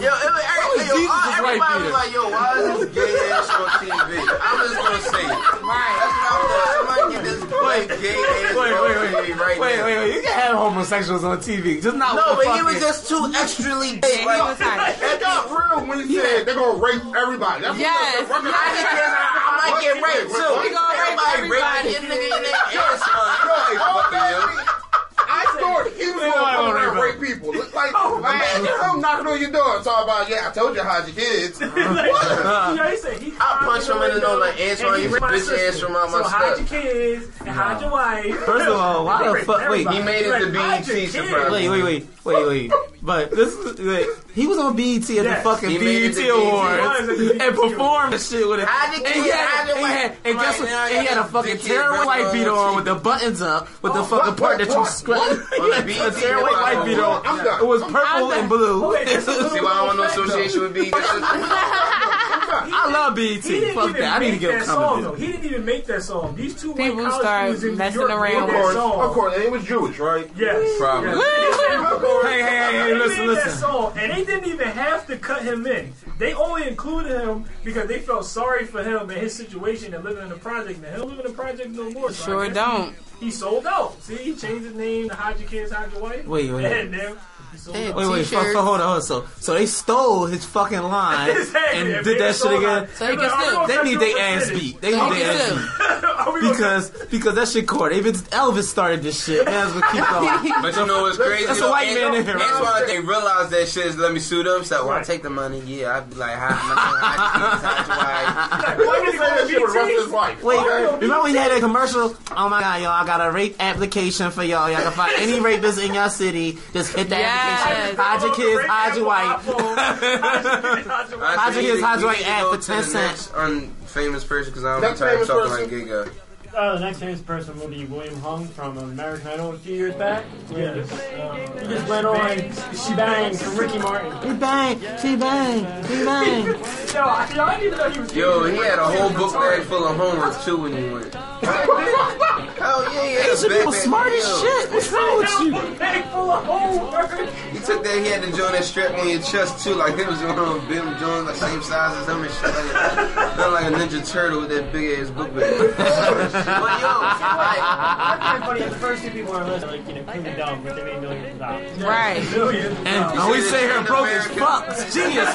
Yo, everybody was like, yo, why is this gay ass on T V? I'm just gonna say it. Right. That's what I was gonna say. Somebody get this gay ass on T V right now. Wait, wait, wait. You can have homosexuals on T V. Just not. No, but he was just too extra. It got real when he said they're gonna rape everybody. That's yes, what they're I might get raped too. We gonna rape everybody. I thought he was gonna rape people. Like, imagine him knocking on your door and talking about, yeah, I told you hide your kids. I punch him in the nose like, answer you bitch ass from out my stuff. So hide your kids and hide your wife. First of all, why the fuck? Wait, he made it to B E T surprise. Wait, wait, wait, wait, wait. But this is, like, he was on B E T at yes. the fucking B E T Awards and performed the shit with it. And he had, and he had, and guess what? And he had a fucking terrible white beater on with the buttons up, with the fucking part that you scratched. A terrible white beater on. It was purple and blue. See why I don't want no association with B E T? I love B E T. Fuck that. I need to get a comment. He didn't even make that song. These two white college dudes in New York made that song. Of course, they was Jewish, right? Yes. Probably. Hey, hey, hey, listen, listen. And they didn't even have to cut him in. They only included him because they felt sorry for him and his situation and living in the project. Now, he don't live in the project no more. Sure don't. He sold out. See, he changed his name to Hide Your Kids, Hide Your Wife. Wait, wait. And then... So wait, wait, so, so hold on, hold on. So, so they stole his fucking line exactly. and if did that shit again. So they, like, they need their ass beat. They so need their ass beat because because that shit core. Even Elvis started this shit. Man, as well keep going. But you know what's crazy? That's you know, a white man in here. That's why they realized that shit is let me sue them. So well, right. I take the money. Yeah, I'd be like, how much? Wait, remember we had that commercial? Oh my god, y'all! I got a rape application for y'all. Y'all can find any rapist in y'all city. Just hit that. Hide your kids, hide your wife. Hide your kids, hide your wife ad for ten cents. Unfamous person because I don't tired of talking like Giga. Uh, the next famous person will be William Hung from American Idol a few years back. Yes. Um, he just went on She Bang from Ricky Martin. She Bang, She Bang, She Bang. Yo, I didn't even know he was Yo, he had a whole book bag full of homework too when he went. Hell yeah, yeah. These people smart as shit. What's wrong with you? He took that, he had to join that strap on your chest too, like it was one of Bill Jones, like same size as him and shit. Like, not like a Ninja Turtle with that big ass book bag. But yo, I think funny. The first two people on our list are like, you know, pretty dumb, but they made millions of dollars. Right. And we sit here broke as fuck. Genius,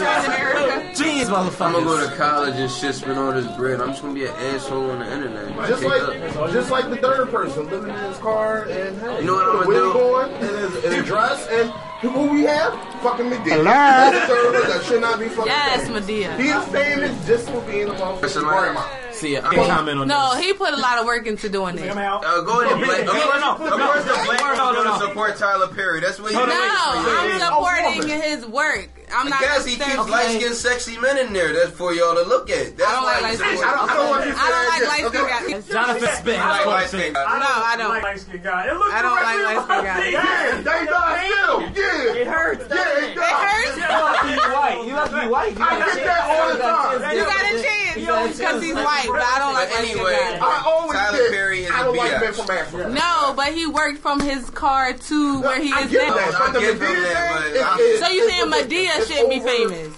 genius, motherfuckers. I'm gonna go to college and shit, spend all this bread. I'm just gonna be an asshole on the internet. Just like, just like the third person living in his car and hey, you know what I'm gonna do? Going and his, his dress and. Who we have? Fucking Madea. That's the third one that should not be fucking Yes, famous. Madea. He is famous just for being a motherfucker. See, I can't comment on no, this. No, he put a lot of work into doing this. Uh, go ahead and blame. Of course, no, no, no, the black no, no, no, no. to support Tyler Perry. That's what he No, doing. I'm supporting oh, his work. I'm not because he keeps okay. light-skinned sexy men in there. That's for y'all to look at. That's I don't like light-skinned. I don't, I don't, I don't, I don't like light-skinned guys. Guys. Jonathan Spitz. I don't like light-skinned guys. No, I don't. I don't like light-skinned guys. I don't like light-skinned guys. Yeah, they don't do. Yeah. It hurts. Yeah, it does. It hurts. You must be white. You must be white. I get that all the time. You got a chance because he's white, but I don't like light-skinned guys. I always said I don't like men from Africa. No, but he worked from his car to where he is now. So you saying Madea shouldn't be famous.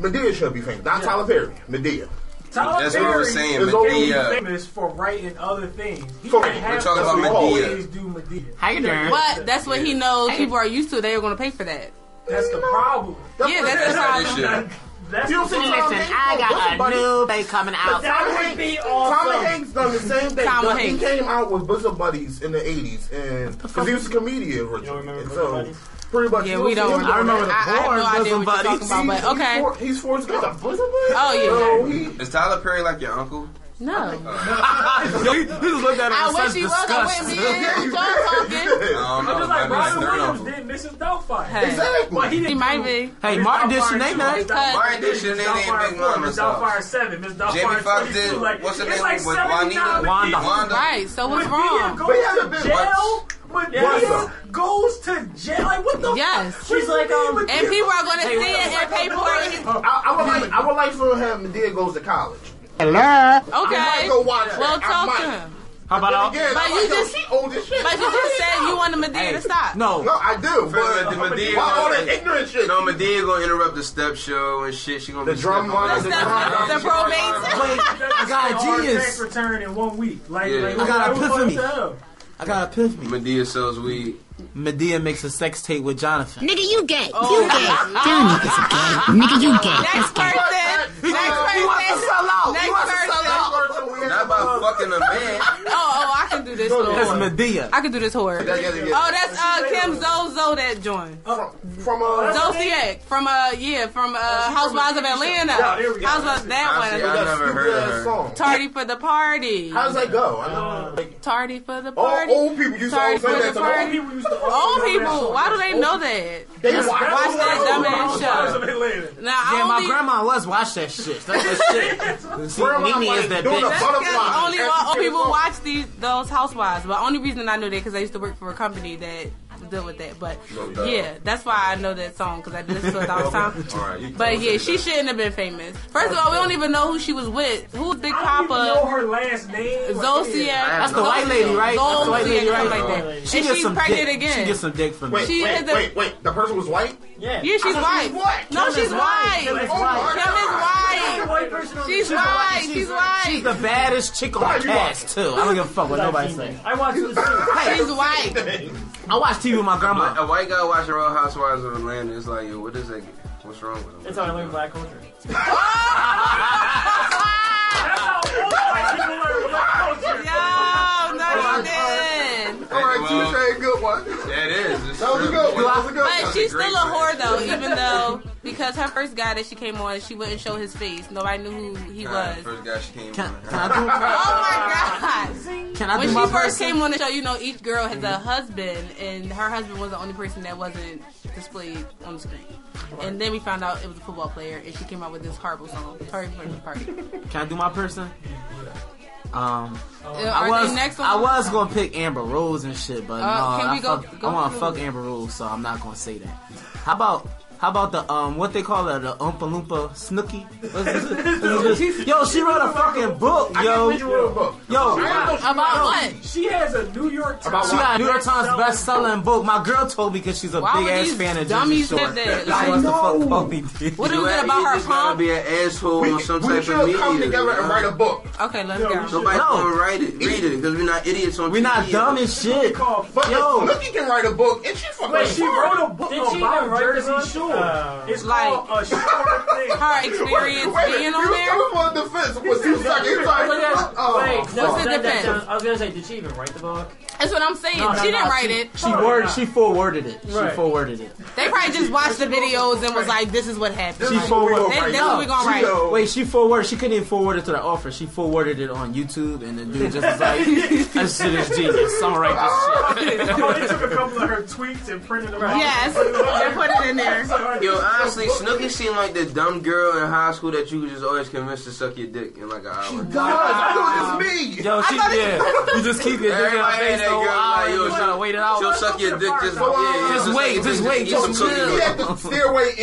Madea should be famous. Not yeah. Tyler Perry. Madea. Tyler That's Perry what we're saying. Madea is famous for writing other things. He so we're talking about Madea. Do Madea. How you doing? But that's what he knows. People are used to. They are going to pay for that. That's the problem. That's yeah, that's, that's the problem. That's you don't see, listen, I got a new thing coming out. That be awesome. Tom Hanks done the same thing. Tom he Hanks. came out with Bosom Buddies in the eighties, and because he was a comedian. You don't remember Bosom Buddies? Pretty much. Yeah, we don't. I remember the porn Bosom Buddies. But okay, he's, he's, he's Forrest Gump. Bosom Buddies. Oh yeah. So he, is Tyler Perry like your uncle? No. He just looked at him I wish he disgust. was. I wish he was. I'm just like Robin Williams did Missus Doubtfire. Hey. Exactly. Well, he, he might be. Hey, Martin did Sinead. Martin did Sinead ain't big one. Missus Doubtfire seven. Missus Doubtfire two. Like, what's her name? Like with Juanita. Wanda. Wanda. Right. So what's wrong? But he hasn't been jail. Madea goes to jail. Like, what the yes. fuck? She's like, um, and people are going to see it and pay for it. I would like, I would like for him. Madea goes to college. Hello. Okay. I might go watch well, talk to him. How about all? Again, but, you just, she old as shit. but you just But you just said you want the Madea hey. to stop. No. No, I do. But the Madea all that ignorant shit. No, Madea gonna interrupt the step show and shit. She gonna the be drum line, the, the, the, the probate. I got a genius return in one week. Like, yeah. like I got epiphany. I got epiphany. Madea sells weed. Madea makes a sex tape with Jonathan. Nigga, you gay. Oh. You gay. Y'all niggas are gay. Nigga, you gay. Next person. Next person. He wants to sell out. Next he wants person. to sell out. Not by fucking a man. Oh, oh, I can do this. That's Madea. I can do this whore. Oh, that's uh, Kim Zozo that joined. Uh, from uh, Zodiac. From uh, yeah, from uh, Housewives of Atlanta. Yeah, Housewives. That one. I never heard of her. Tardy for the party. How does that go? Uh, Tardy for the party. All old people used to say that. Old people. Old people, why do they know that? They watched that dumb ass show. Now, yeah, my grandma was watch that shit. That's the shit. See, Mimi is that bitch. That's only old people watch these those housewives. But only reason I know that because I used to work for a company that deal with that. But no yeah, that's why I know that song because I listen to it all the time. All right, but yeah, she shouldn't have been famous. First of all, we don't even know who she was with. Who's Big Papa? I don't even know her last name. Zosia. That's the white lady, right? That's the white lady, right? Like that. She and she's pregnant dick. again. She gets some dick from wait, me. Wait, wait, wait, wait. The person was white? Yeah. Yeah, she's white. What? No, she's white. Kevin's white. She's white. She's white. She's the baddest chick on cast, too. I don't give a fuck what nobody says. I watch this shit. She's white. I watch T V with my grandma. A white guy watching Real Housewives of Atlanta is like, yo, what is that? What's wrong with him? It's how I learn black culture. That's how all white people learn black culture. Yo, no, you didn't. All right, Touche, good one. Yeah, it is. It's that was a good one. That was a good one. But she's still a whore, though, even though, because her first guy that she came on, she wouldn't show his face. Nobody knew who he was. First guy she came on. Oh, my God. Can I when she first person? came on the show, you know, each girl has a husband, and her husband was the only person that wasn't displayed on the screen. Right. And then we found out it was a football player, and she came out with this horrible song, Party Party. Can I do my person? Um, uh, I was next I was gonna pick Amber Rose and shit, but uh, no, can we I, go, fuck, go I wanna fuck Amber Rose, so I'm not gonna say that. How about? How about the, um, what they call her, the Oompa Loompa Snooki? Yo, she wrote a fucking book, yo. I wrote a book. Yo, about what? She has a New York Times. She got a New York Times best-selling book. My girl told me because she's a big-ass fan of Jersey Shore. I know. What do we get about her pump? You just gotta be an asshole on some type of media. We should come together and write a book. Okay, let's go. Somebody's gonna write it, read it, because we're not idiots on T V. We're not dumb as shit. Yo, Snooki can write a book, and she fucking she wrote a book about Jersey Shore. Uh, it's like a short thing. Her experience wait, wait, being on there. You were coming for defense for two seconds. What's the defense? I was gonna say, did she even write the book? That's what I'm saying. No, no, she didn't no, write she, it. She word, she forwarded it. Right. She forwarded it. They probably just watched the videos and was like, "This is what happened." She like, forwarded. That's right. what we gonna write. Yo. Wait, she forwarded. She couldn't even forward it to the offer. She forwarded it on YouTube, and the dude just was like, "This shit is genius. Someone write this shit." Oh, they took a couple of her tweets and printed them out. Yes, and put it in there. Yo, honestly, Snooki seemed like the dumb girl in high school that you was just always convinced to suck your dick in like an hour. She does. I knew it was me. Yo, she yeah. You just keep your dick in my face. That girl, like, yo, she'll, she'll, wait it out. she'll suck your dick. Just, yeah, yeah, just, just wait, just wait. Just wait. Just stairway E.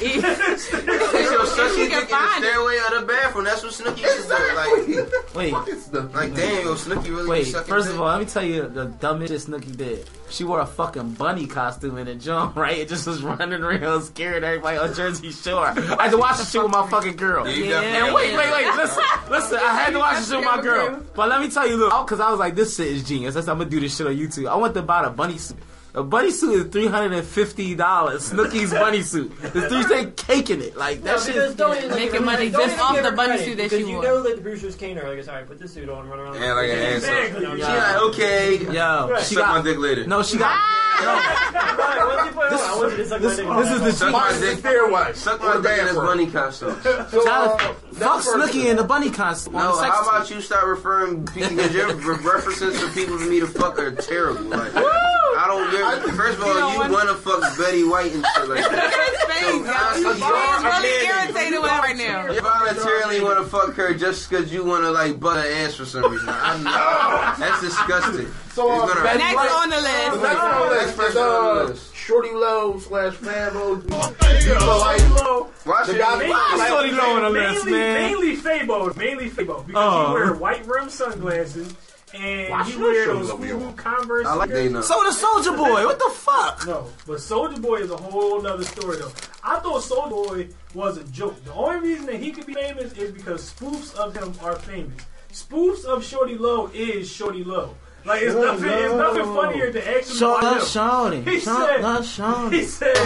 She'll suck your dick in the stairway of the bathroom. That's what Snooki exactly. used to do. Like, wait, like damn, yo, Snooki really. Wait, first of all, let me tell you the dumbest Snooki did. She wore a fucking bunny costume in a jump, right? It just was running around scaring everybody on Jersey Shore. I had to watch the shit with my fucking girl. Yeah, and wait, wait, wait, listen, listen. I had to watch the shit with my girl. But let me tell you, look, because I was like, this shit is genius. That's I'm going to do this shit on YouTube. I went to buy a bunny suit. A bunny suit is three hundred fifty dollars. Snooki's bunny suit. The three take cake in it. Like, that no, shit is making like, money don't just don't off the bunny suit that she wore. You know that the Brewsters Kane are like, all right, put this suit on and run around. Yeah, like an answer. She's like, okay. Yo, right. she Suck got, my dick later. No, she got... Right, what this, I this, this, this is the cheapest fair watch. Suck my dick in this bunny costume. So, uh, fuck Snooki in the bunny costume. No, how about you start referring... Your references for people to me to fuck are terrible. Like, I don't get. First of all, you, you want to fuck Betty White and shit like that. Look at his face. So, he's really irritated with her right now. You voluntarily want to fuck her just because you want to like butt her ass for some reason. I'm not. That's disgusting. So uh, gonna next right. on the list. Next on the list. First on the list. Shorty Low slash Fabo. Fabo. Why should I be Shorty Low on the list, man? Mainly Fabo. Mainly Fabo because you wear white rim sunglasses. And Why he wear those cool Converse. I like they know. So does Soulja Boy. What the fuck? No, but Soulja Boy is a whole nother story though. I thought Soulja Boy was a joke. The only reason that he could be famous is because spoofs of him are famous. Spoofs of Shorty Low is Shorty Low. Like it's nothing, it's nothing funnier than actually. Shut up, Shorty. He said. He said.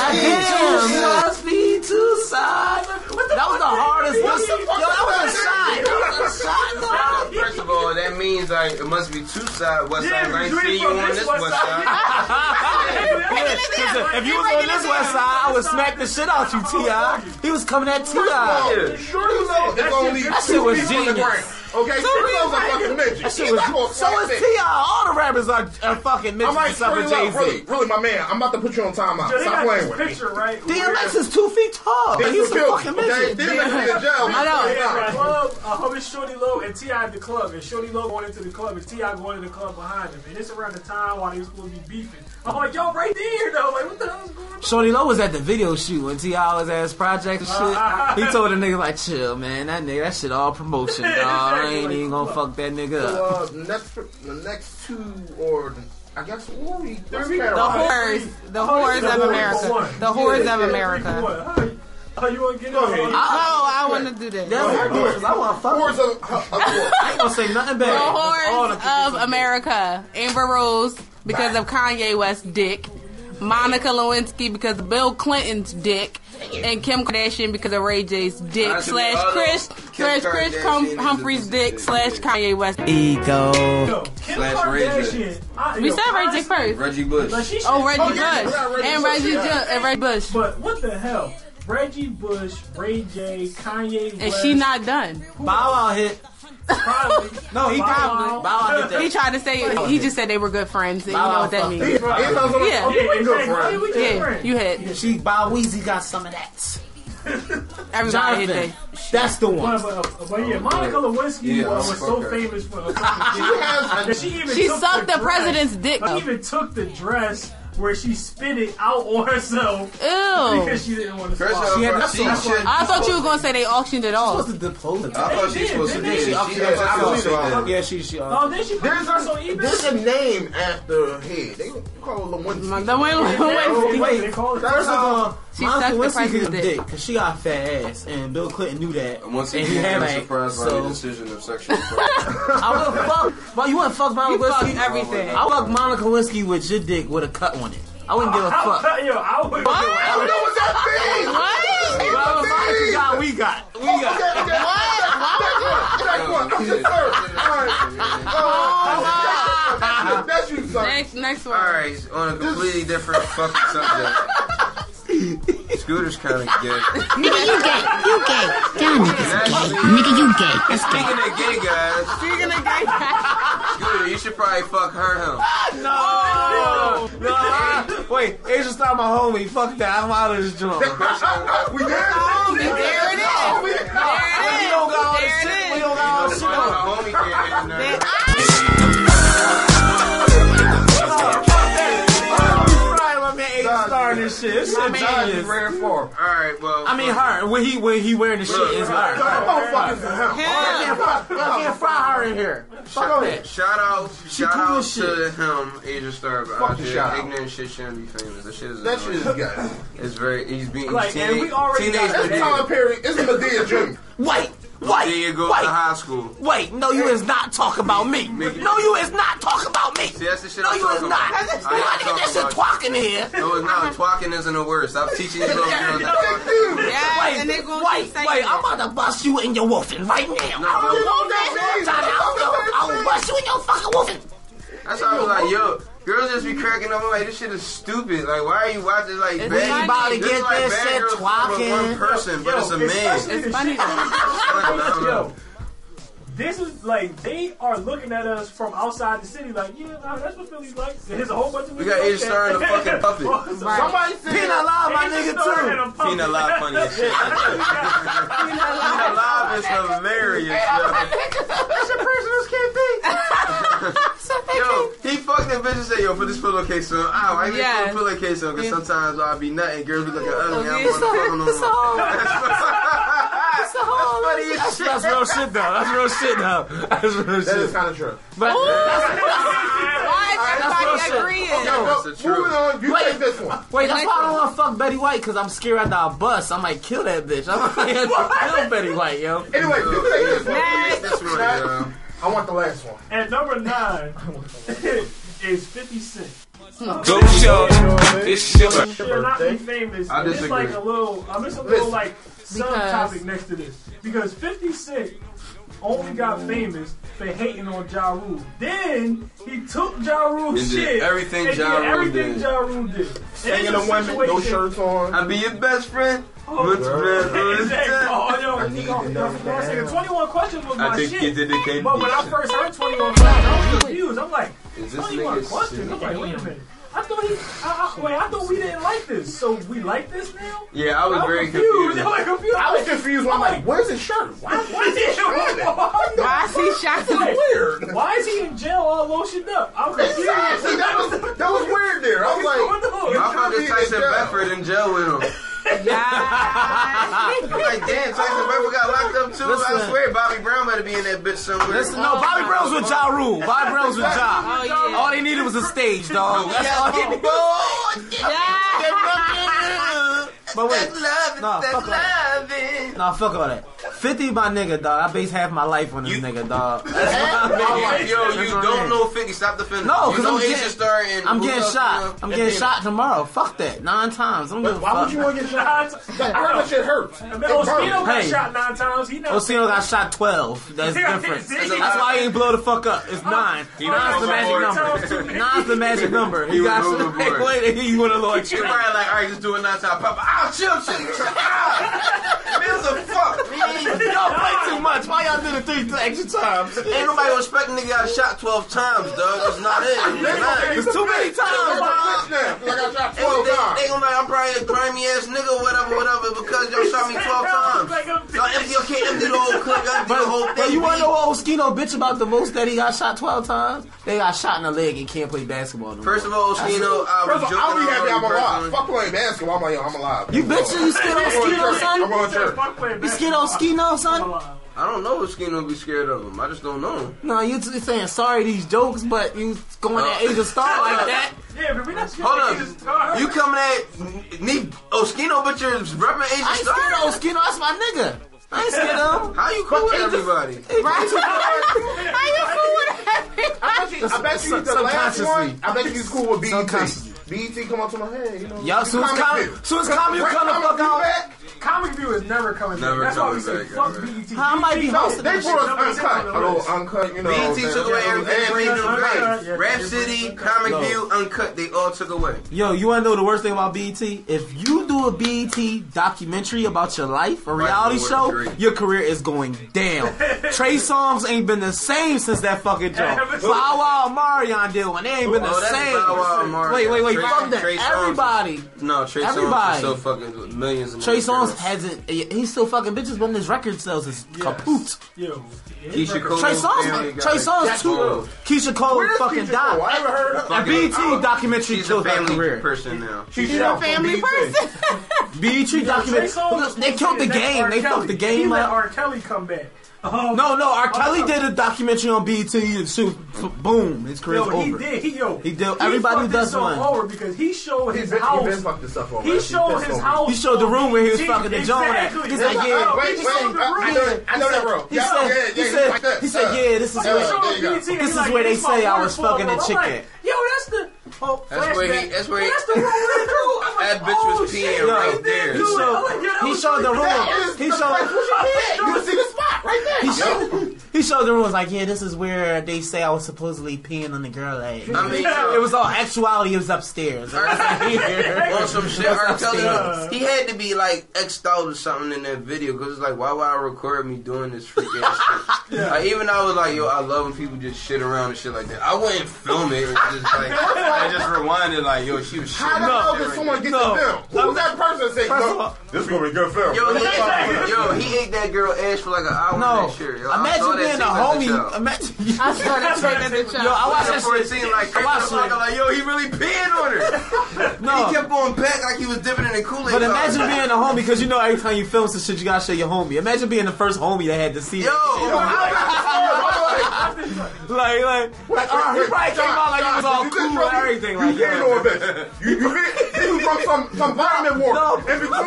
Goddamn. Must be two sides. That was the hardest one. Yo, that was a shot. That was a shot, though. First of all, that means like it must be two side west side. I ain't see you on this west side. If you was on this west side, I would smack the shit out you, T I. He was coming at T I. Shorty Low. That shit was genius. Okay, CeeLo's a fucking midget. So is T I. All the rappers are, are fucking midgets. I'm like, CeeLo, really, really, my man, I'm about to put you on timeout. Yo, stop playing with picture, me. Right? D M X is two feet tall. He's, He's a killed. fucking midget. Okay? D M X is in jail. I know. Club, I hope it's Shorty Low and T I at the club. And Shorty Low going into the club and T I going into the club behind him. And it's around the time while they was supposed to be beefing. I'm like, yo, right there, though. Like, what the hell is going on? Shorty Low was at the video shoot when T I was at his project and shit. Uh, he told the nigga, like, chill, man. That nigga, that shit all promotion, dog. I ain't even gonna fuck that nigga up. So, uh, next, the next two, or I guess three, three, the whores, the whores of America, the whores yeah, of America. Three, oh, you want to get on? Oh, I want to do that. That's what I want. I want whores of, of, of I ain't gonna say nothing bad. The whores of America. Amber Rose because of Kanye West's dick. Monica Lewinsky because of Bill Clinton's dick. And Kim Kardashian because of Ray J's dick I slash Chris slash Chris Hum- Humphrey's dick slash Kanye West ego Yo, slash Ray J. We said Ray J first. Reggie Bush. Like should, oh, Reggie oh, Bush yeah, Reggie and Reggie J- and Reggie Bush. But what the hell? Reggie Bush, Ray J, Kanye West. And she not done. Bow Wow hit. Probably. No, he probably. Bow Wow. He tried to say it. He just said they were good friends. And you know what that means. He, right. Yeah, yeah, we good friends. Yeah, yeah. Friend. You hit. Yeah. She Bow Weezy got some of that. Everybody hit that. That's the one. But, but, but, but yeah, Monica Lewinsky yeah, was, was so her. famous for her fucking she, even she sucked the, the president's dick. She even took the dress. Where she spit it out on herself. Ew. Because she didn't want to swallow. She had to, she, she, I thought you were going to say they auctioned it off. She was supposed to diploma. I thought she was supposed to do it. Yeah, she she Oh, then she there's also even There's a name after her head. They call her Lewinsky. Lewinsky. First of all, she Monica Lewinsky could dick because she got a fat ass and Bill Clinton knew that. And once again, he was surprised by the decision of sexual I would fuck. You wouldn't fuck Monica Lewinsky. Everything. I would fuck Monica Lewinsky with your dick with a cut on it. I wouldn't give a fuck. Yo, I wouldn't. What? I don't know what that means. What? We got. We got. What? Next one. Next one. That's you, son. Next, next one. All right, on a completely different fucking subject. Scooter's kind of gay. Nigga, you gay. You gay. Damn, nigga's gay. Nigga, you gay. That's gay. Speaking of gay guys. Speaking of gay guys. Scooter, you should probably fuck her, him. No. No. I, wait, Asia stop my homie. Fuck that. I'm out of this joint. We there it is. We there it is. We don't got all this shit. We don't got all this shit. We don't got all this shit. This shit, this shit is rare form. All right, well, I mean, her when he when he wearing the shit is hard. Don't fucking hell. I can't fry her in here. Fuck that. Shout out, shout out to him, Asia Star. Fuck the ignorant shit shouldn't be famous. That shit is that shit is good. It's very. He's being teenage. It's Tyler Perry. It's Madea Junior Wait. Wait, there you go wait, to high school. Wait, no, you is not talking about me. Mickey. No, you is not talking about me. See, that's the shit no, I'm you is not. I nigga, that shit twacking here. No, it's not. Twacking isn't a word. Stop teaching these little girls that. Wait, wait, wait. I'm about to bust you in your woofing right now. No, I don't know that. I will bust you in your fucking woofing. That's why I was like, yo. Girls just be cracking up. I'm like, this shit is stupid. Like, why are you watching? Like, it's bad, anybody this get like this shit twacking? One person, yo, but it's a man. It's funny. Yo, this is like they are looking at us from outside the city. Like, yeah, nah, that's what Philly's like. There's a whole bunch of we got Asia Star and a fucking puppet. Right. Somebody said Pina Live, my nigga too. Pina Live, funny as shit. Pina Live is hilarious. That's your personal K P. Yo, he fucked that bitch and said, yo, put this pillowcase on. Ow, I ain't yeah. put a pillowcase on because yeah. sometimes I'll be nutting. Girls be looking at ugly. I don't want to fuck on no more. That's funny. That's real shit, though. That's real shit, though. That's real shit. That is kind of true. But why is everybody agreeing? Yo, that's the moving on, you wait, take this one. Wait, that's why I don't want to fuck Betty White because I'm scared after I bust. I might kill that bitch. I might have to kill Betty White, yo. Anyway, you take this one. You take this one, yo. I want the last one. At number nine is fifty cent. Go show. It's shipper. Should not be famous. I disagree. It's like a little, I miss a little like subtopic next to this. Because fifty cent only got famous for hating on Ja Rule. Then he took Ja Rule's shit. Everything Ja Rule did. Ja Rule did. Singing to women, no shirts on. I be your best friend. Oh, exactly. Oh, yo, even know that. twenty-one Questions was my shit. But when I first heard twenty-one Questions, I was confused. I'm like, twenty-one Questions? I'm like, wait a minute. I thought he, I, I, wait, I thought we didn't like this, so we like this now? Yeah, I was I very confused. confused. I was confused. I was confused. I'm like, where's his shirt? Why, why is he Why is he shot so weird? Why is he in jail all lotioned up? I was confused. Exactly. That was, that was weird there. I was like, I'm about to Tyson Bedford in jail with him. Yeah. I'm like, damn, Tyson Bieber got locked up too. Listen, I swear Bobby Brown better be in that bitch somewhere. Listen, no, Bobby Brown's with Ja Rule. Bobby Brown's with Ja. Oh, yeah. All they needed was a stage, dog. That's all they needed. But wait, nah, fuck all that. Nah, fuck all that. fifty my nigga, dog. I base half my life on this you, nigga, dog. That's what I mean. Yo, you don't know fifty. Stop defending. No, because I'm, getting, I'm getting shot. I'm getting shot tomorrow. Fuck that. Nine times. I'm gonna. Why fuck. Would you want to get shot? I heard that shit hurts. I mean, Osino got hey. shot nine times. He Osino got shot twelve. That's different. That's why he ain't blow the fuck up. It's nine. Nine's the magic number. Nine's the magic number. You got shit. You want to like? You probably like, all right, just do it nine times. Papa, I'll chill, chill, chill. Man's a fuck. Y'all play too much. Why y'all do the three extra times? Ain't nobody respecting nigga got shot twelve times, dog. That's not it. It's, it's too many times, dog. Like I got twelve times. They gonna like I'm probably a grimy ass nigga, whatever, whatever, because y'all shot me twelve times. Y'all empty, y'all can't empty the whole clip. Empty the whole thing. You wanna know what old Skino bitch about the most that he got shot twelve times? They got shot in the leg and can't play basketball no First more. Of all, Skino, I was joking. I'll be happy I'm alive. Fuck playing basketball. I'm like, yo, I'm alive. You bitchin', you scared on Skino, son? I'm on church. You scared on Skino? No, son. I don't know if Skino be scared of him. I just don't know him. No, you t- saying sorry these jokes, but you going at Asia Star like that. Yeah, but we not scared of Asia Star. You coming at me, Oskino, but you're repping Asia Star? I ain't scared of Oskino. That's my nigga. I ain't scared of him. How you cool with everybody? How you cool with everybody? I bet you he's the last one. I bet you he's cool with B E T. B E T come up to my head, you know. Y'all, soon as comedy you come the fuck out. Comic View is never coming never back. That's why we say fuck B E T. I might be hosting that shit. They brought us uncut. Hello, uncut, you know. B E T took away everything. Rap City, Comic View, Uncut, they all took away. Yo, you want to know the worst thing about B E T? If you do a B E T documentary about your life, a reality show, your career is going down. Trey Songz ain't been the same since that fucking joke. Bow Wow and Marion did one. They ain't been the same. Wait, wait, wait. Fuck that. Everybody. No, Trey Songz is so fucking millions and Trey Songz hasn't. He's still fucking bitches, but his record sales is yes. kaput. Yeah. Keisha Cole. Trey Songz, Trey Songz too. Cole. Keisha Cole Where's fucking Keisha died. Cole? I never heard of her. And B E T documentary killed her career. Person now. She's, she's a family person. B E T documentary. They killed the game. They fucked the game. He let R. Kelly come back. Oh, no, no, R. Kelly oh, did a documentary on B E T and shoot, boom, his career's over. Yo, he did, he, yo. He did, everybody does one. He fucked over because he showed his he been, house. He been fucked this up over. He showed his over. house. He showed the room where he was fucking the John at. He said, yeah. Wait, wait, I know that room. He said, he said, yeah, this is where, this is where they say I was fucking the chick at. Yo, that's the... Oh, that's where he. That's where he. That's the room with the like, that bitch oh, was peeing shit, right there. He showed, he showed the room. He showed. You can see the spot right there. He showed, he showed the room. Like, yeah, this is where they say I was supposedly peeing on the girl. Like, I mean, yeah. It was all actuality. It was upstairs. It wasn't here. Or some shit. Or telling he had to be like X'd out or something in that video because it's like, why would I record me doing this freaking shit? Yeah. Like, even I was like, yo, I love when people just shit around and shit like that. I wouldn't film it. It's just like. I just rewinded like, yo, she was shit. How the hell did someone get no. the film? Who was that person that said, yo, this is going to be a good film? Yo, he, yo, he ate that girl ass for like an hour no. that shit. Yo, imagine being a homie. Imagine. I saw that shit. Yo, I watched that shit. Scene, like, I watched it. Like, yo, he really peeing on her. No. He kept going back like he was dipping in the Kool-Aid. But imagine being a homie, because you know every time you film some shit, you got to show your homie. Imagine being the first homie that had to see yo, it. Yo, like, like, like, uh, he probably came out like he was all cool and everything. Like, yeah, you did you from some, some vitamin water. No. In between,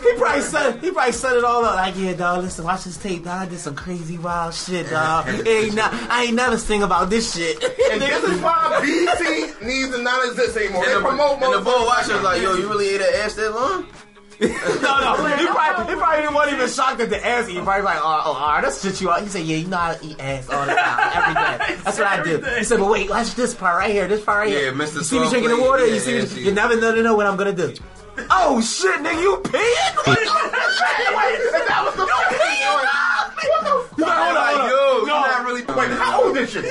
he probably said, he probably set it all up. Like, yeah, dog, listen, watch this tape, dog. I did some crazy wild shit, dog. Ain't not, I ain't never sing about this shit. And this is why B T needs to not exist anymore. And, and, promote and the bull watchers like, yo, you really ate an ass that long? no, no, he probably, he probably wasn't even shocked at the ass. He probably like, oh, oh, oh that's shit you are. He said, yeah, you know how to eat ass all the time, every day. That's what I do. He said, but wait, watch this part right here, this part right yeah, here. Mister You see me drinking the water, yeah, you see yeah, me, you never know, no, no, what I'm gonna do. Oh shit, nigga, you peeing? Wait, and that was the fucking you peeing? What the fuck? Hold on, hold on. Yo, no. Not really. Wait, how old is she? What?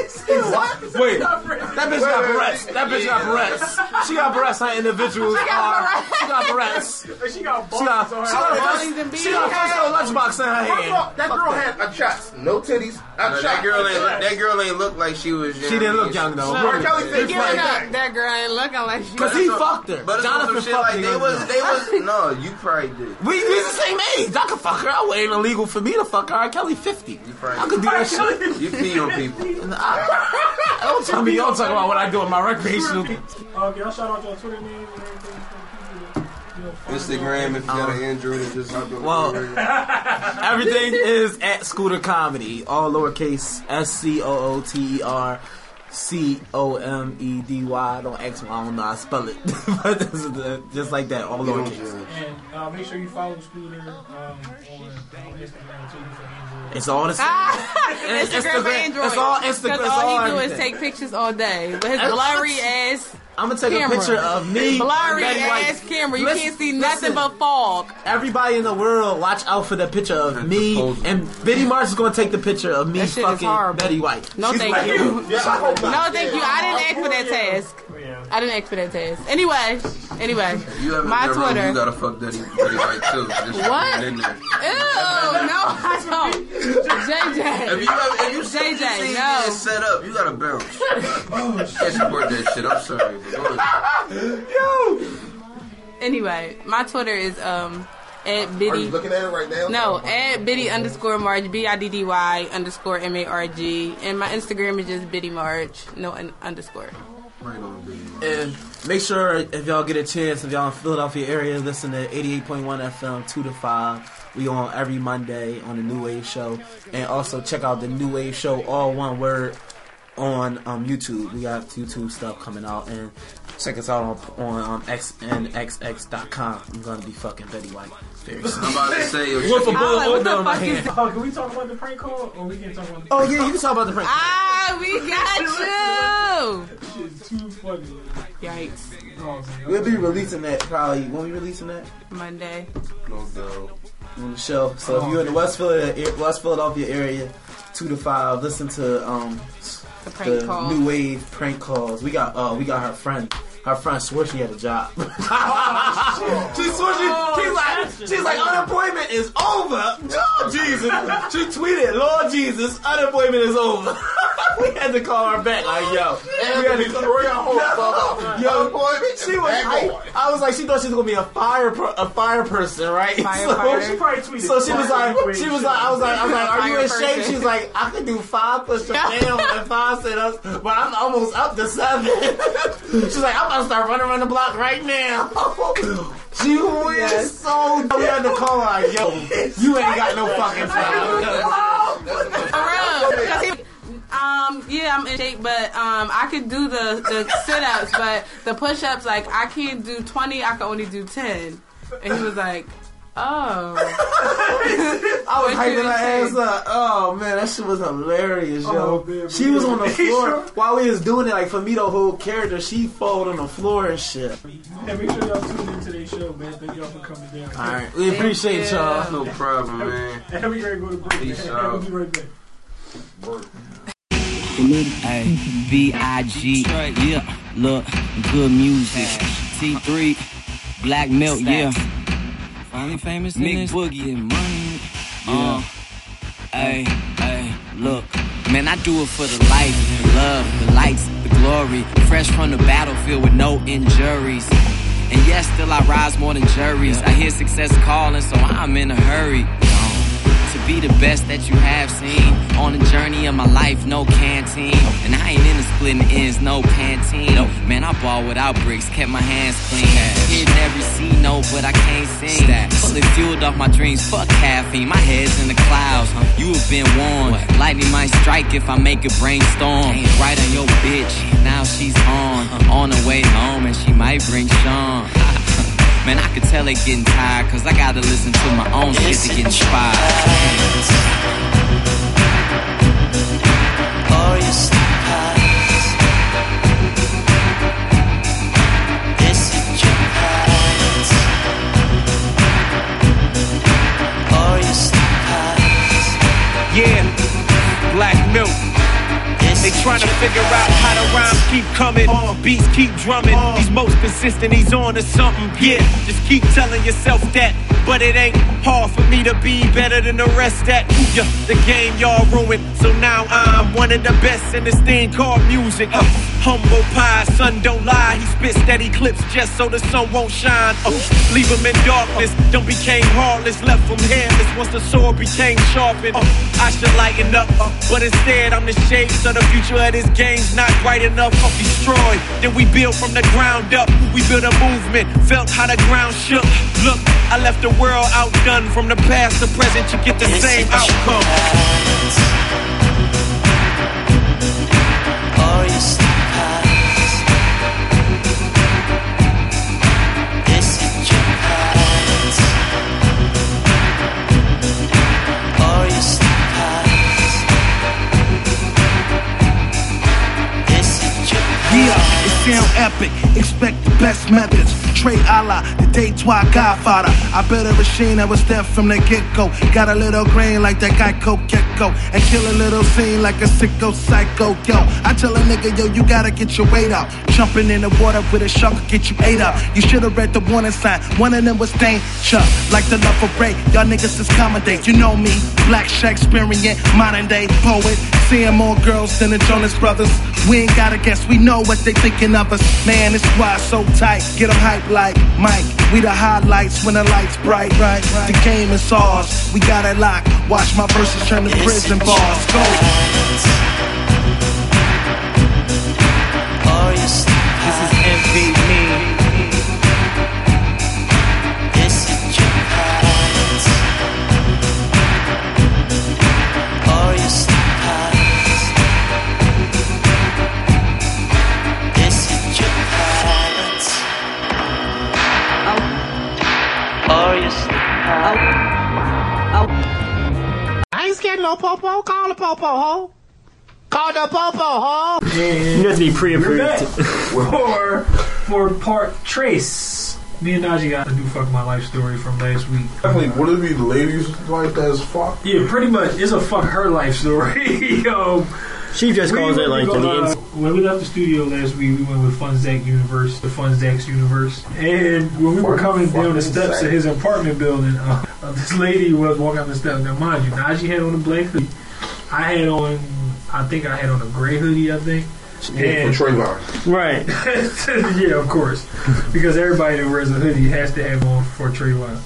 Wait, that bitch got barrettes. That bitch yeah. got barrettes. She got barrettes on individuals. She got barrettes. She got barrettes. She got bunnies and beads. She got a first lunchbox in her hand. That girl had a chest, no titties. No, that girl ain't. That girl ain't look like she was. Young. She didn't look young though. No, Kelly like, that, that girl ain't looking like she. Cause he so, fucked her. But Jonathan fucked like, her. They was. They was. No, you probably did. We we's the same age. I could fuck her. I ain't illegal for me to fuck her. R. Kelly fifty. You probably. I could do that shit. You pee on people. Nah, I, don't tell me. Don't talk about what I do with my recreational. Okay, I'll shout out your Twitter name. Instagram, if you got um, an Android, it's just not doing well, everything is at Scooter Comedy, all lowercase, S C O O T E R C O M E D Y. Don't ask me, I don't know how to spell it, but the, just like that, all you lowercase. And uh, make sure you follow Scooter um, on, on Instagram too. It's all the same. Instagram, Instagram for Android. It's all Instagram. Because all, all he do everything. Is take pictures all day with his blurry ass. I'm gonna take camera. A picture of me. Blurry ass White. Camera. You listen, can't see nothing listen. But fog. Everybody in the world, watch out for the picture of that's me. Proposal. And Biddy Marg is gonna take the picture of me fucking Betty White. No, she's thank like, you. No, thank you. I didn't ask for that task. I didn't ask for that task. Anyway, anyway, you my Twitter. You gotta fuck Betty White too. What? Ew, no, I don't. J J. If you have, if you J J, no. Set up. You gotta bounce. Oh shit! Support that shit. I'm sorry. Anyway, my Twitter is um at Biddy. Are you looking at it right now? No, at Biddy underscore Marg, B I D D Y underscore M A R G, and my Instagram is just Biddy Marg, no un- underscore. Right on, Biddy Marg. And make sure if y'all get a chance, if y'all in Philadelphia area, listen to eighty-eight point one F M two to five. We on every Monday on the New Wave Show, and also check out the New Wave Show, all one word. On um, YouTube, we got YouTube stuff coming out, and check us out on on um, x n x x dot com. I'm gonna be fucking Betty White very soon. I'm about to say, with a bullet order in my hand. Oh, can we talk about the prank call, or we can talk about? The oh yeah, you can talk about the prank call. Ah, we got you. This shit's too funny. Yikes! We'll be releasing that probably when we releasing that Monday. No go. On the show. So oh, if you're in the West Philadelphia, West Philadelphia area, two to five, listen to um. The, prank the calls. New wave prank calls. We got uh, we got her friend. Her friend swore she had a job. Oh, she swore she. Oh, she's like she's shit. Like unemployment is over. Oh Jesus! She tweeted, Lord Jesus, unemployment is over. We had to call her back. Like yo, and we had to destroy our whole. Yo, unemployment. She was. I, I was like, she thought she was gonna be a fire per, a fire person, right? Fire, so, fire. She probably tweeted. So she was like, she was like, I was like, I was like, are you in shape? She's like, I could do five push-ups down and five sit-ups, but I'm almost up to seven. She's like, I'm. I'll start running around the block right now. She was yes. So dumb. We had to call her, yo, you ain't got no fucking time. For real. Um, yeah, I'm in shape, but um, I could do the, the sit-ups, but the push-ups, like, I can't do twenty, I can only do ten. And he was like, oh. I was hyping her ass up. Oh man, that shit was hilarious, yo. Oh, man, she man. Was on the floor while we was doing it. Like for me, the whole character, she folded on the floor and shit. Hey, make sure y'all tune in to today's show, man. Thank y'all for coming down. All right, we appreciate y'all. No problem, man. And we ready to go to break. Peace out. We'll be right back. Work. Hey, B I G. Yeah, look, good music. T three, Black Milk. Yeah. Finally famous in this boogie and money. Yeah. Hey, hey, look. Man, I do it for the life, the love, the lights, the glory. Fresh from the battlefield with no injuries. And yes, still I rise more than juries. I hear success calling, so I'm in a hurry. To be the best that you have seen. On the journey of my life, no canteen. And I ain't into splitting ends, no Pantene. No. Man, I ball without bricks, kept my hands clean. Hitting every C note, but I can't sing. Fully fueled off my dreams, fuck caffeine. My head's in the clouds, huh? You have been warned. What? Lightning might strike if I make a brainstorm. Damn. Right on your bitch, now she's on. Uh-huh. On her way home, and she might bring Sean. Man, I could tell they getting tired, cause I gotta listen to my own shit to get inspired. Or you still pass? Is it your past? trying to figure out how the rhymes keep coming, uh, beats keep drumming, uh, he's most persistent, he's on to something, yeah, just keep telling yourself that, but it ain't hard for me to be better than the rest that, yeah, the game y'all ruined, so now I'm one of the best in this thing called music, uh, humble pie, son don't lie, he spits steady clips just so the sun won't shine, uh, leave him in darkness, don't became heartless, left him hairless, once the sword became sharpened, uh, I should lighten up, uh, but instead I'm the shade, so the future of this game's not bright enough, uh, destroyed, then we build from the ground up, we build a movement, felt how the ground shook, look, I left the world outdone, from the past to present, you get the it's same outcome. Or you still pass. Is it your past? Or you still pass. Is it your past? Yeah, it sound epic, expect the best methods. Trey Allah, the day twa Godfather. I built a machine that was deaf from the get-go. Got a little green like that Geico Gecko. And kill a little scene like a sicko psycho. Yo, I tell a nigga, yo, you gotta get your weight out. Jumping in the water with a shark will get you ate up. You should've read the warning sign. One of them was danger. Like the love of Ray, y'all niggas is accommodate. You know me, black Shakespearean, modern day poet. Seeing more girls than the Jonas Brothers. We ain't gotta guess, we know what they thinking of us. Man, it's why it's so tight. Get them hype like Mike, we the highlights when the light's bright, right? right. The game is ours, we got it locked. Watch my verses turn to it's prison bars. Go. This is M V P. No popo, call the popo, ho. Call the popo, ho. You have to be pre-approved. for for part trace. Me and Najee got a new fuck my life story from last week. Definitely, would it be the lady's life that's fucked? Yeah, pretty much. It's a fuck her life story. Yo, she just calls it like the ins- When we left the studio last week, we went with Funzac Universe, the Funzac's Universe. And when we were coming down the steps of his apartment building, uh, uh, this lady was walking down the steps. Now, mind you, Najee had on a black hoodie. I had on, I think I had on a gray hoodie, I think. And, from Trayvon. Right. Yeah, of course. Because everybody that wears a hoodie has to have one for Trayvon.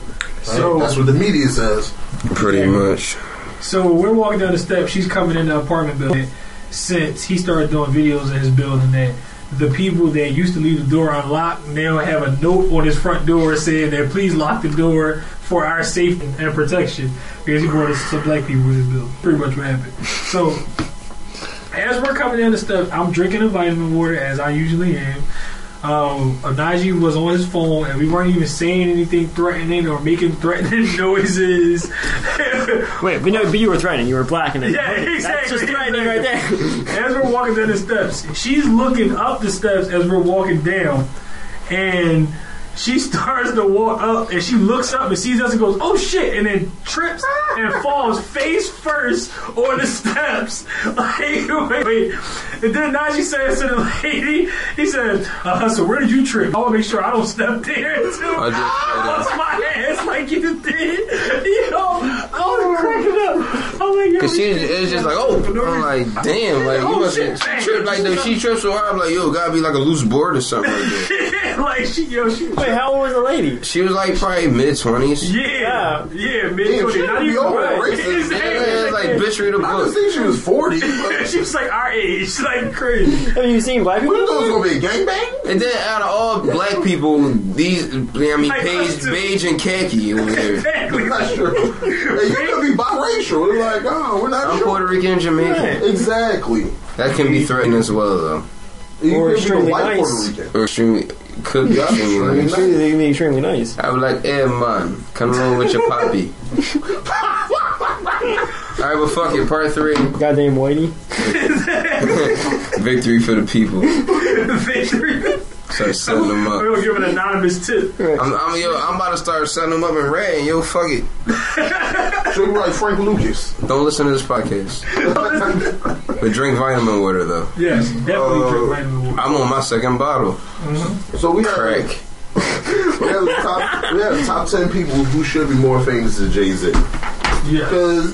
So, that's what the media says. Pretty much. So we're walking down the steps. She's coming in the apartment building. Since he started doing videos in his building that the people that used to leave the door unlocked now have a note on his front door saying that please lock the door for our safety and protection, because he wanted some black people in his building. Pretty much what happened. So as we're coming in and stuff, I'm drinking a vitamin water as I usually am. Um, Najee was on his phone and we weren't even saying anything threatening or making threatening noises. Wait, but no, but you were threatening. You were blacking it. Yeah, exactly. That's just threatening right there. As we're walking down the steps, she's looking up the steps as we're walking down, and she starts to walk up, and she looks up and sees us and goes, oh shit, and then trips and falls face first on the steps. Like, wait, wait. And then Najee says to the lady, he says, uh, so where did you trip? I want to make sure I don't step there, too. I just I lost my ass like you did. You know, I was cracking up. I'm like, yo, she was just like, oh. I'm like, damn, like, oh, you must have tripped. Like, if she trips so hard, I'm like, yo, gotta be like a loose board or something like that. Like, she, yo, she was. Wait, how old was the lady? She was like probably mid-twenties. Yeah, yeah, mid-twenties. She not even right. It's like, bitch, read a book. I didn't think she was forty. She was like our age. She's like crazy. Have you seen black people? What are those going to be, gangbang? And then out of all black people, these, I mean, I beige, beige and khaki over there. Exactly. I'm not sure. Hey, you could be biracial. They're like, oh, we're not I'm sure. I'm Puerto Rican and Jamaican. Yeah. Exactly. That can be threatening as well, though. You or extremely nice. Or extremely... Could be extremely, extremely, extremely nice. I was like, eh, hey, man, come along with your poppy. Alright, well, fuck it. Part three. Goddamn Whitey. Victory for the people. Victory. Start setting them up. We're gonna give an anonymous tip. I'm, I'm, yo, I'm about to start setting them up in red. Yo, fuck it. Say right, Frank Lucas. Don't listen to this podcast. But drink vitamin water though. Yes, definitely uh, drink vitamin water. I'm on my second bottle. Mm-hmm. So we crack. Have, we, have top, we have top ten people who should be more famous than Jay-Z. Because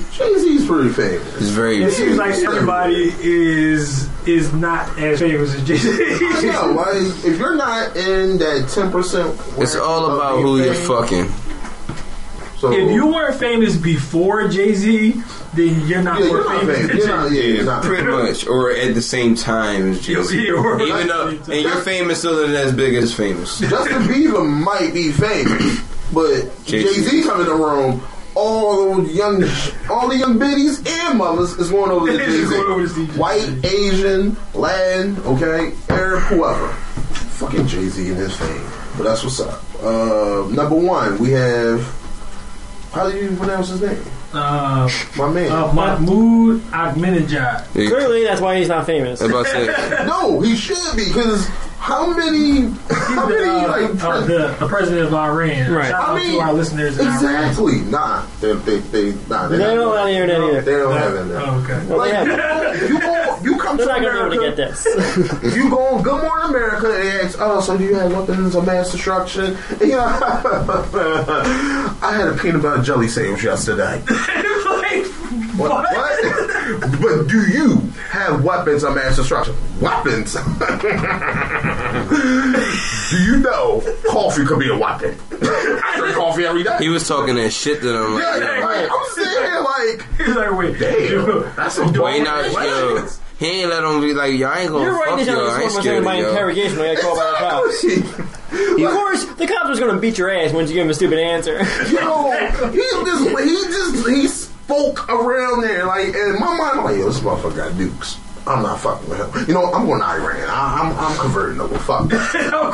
yeah. Jay-Z's pretty famous. He's very It seems like everybody is is not as famous as Jay-Z. Yeah, why is, if you're not in that ten percent, it's all about who you're fucking. So, if you weren't famous before Jay-Z, then you're not yeah, more you're famous. Not famous. You're not, yeah, you're not pretty much, or at the same time as Jay-Z. Yeah, even though, and you're famous, still not as big as famous. Justin Bieber might be famous, but Jay-Z, Jay-Z come in the room. All those young, all the young biddies and mamas is going over to Jay-Z. White, Asian, Latin, okay, Arab, whoever. Fucking Jay-Z and his fame. But that's what's up. Uh, number one, we have. How do you pronounce his name? Uh, my man, uh, Mahmoud Ahmadinejad. Clearly, that's why he's not famous. No, he should be because. How many? How the, many? Uh, like uh, the, the president of Iran. Right. Shout out I mean, to our listeners. In exactly. Iran. Nah, they they they nah. They, they don't have it in there. No, they don't no. have it in there. Oh, okay. Well, like, you, go, you come They're to America. They're not gonna be able to get this. If you go on Good Morning America and ask, oh, so do you have weapons of mass destruction? Yeah. I had a peanut butter jelly sandwich yesterday. Like, what? What? What? But do you have weapons of mass destruction? Weapons. Do you know coffee could be a weapon? I drink coffee every day. He was talking that shit to them. Like, yeah, yeah, like, I'm sitting here like, like wait, damn, that's some dope ass. He ain't let him be like, y'all ain't gonna You're fuck right, y'all. I ain't scared of my interrogation when I call by the cops. Of like, course, the cops was gonna beat your ass once you give him a stupid answer. Yo, he just he just he spoke around there like, and my mind I'm like, yo, this motherfucker got nukes. I'm not fucking with him. You know, I'm going to Iran. I, I'm I'm converting over. Fuck. I'm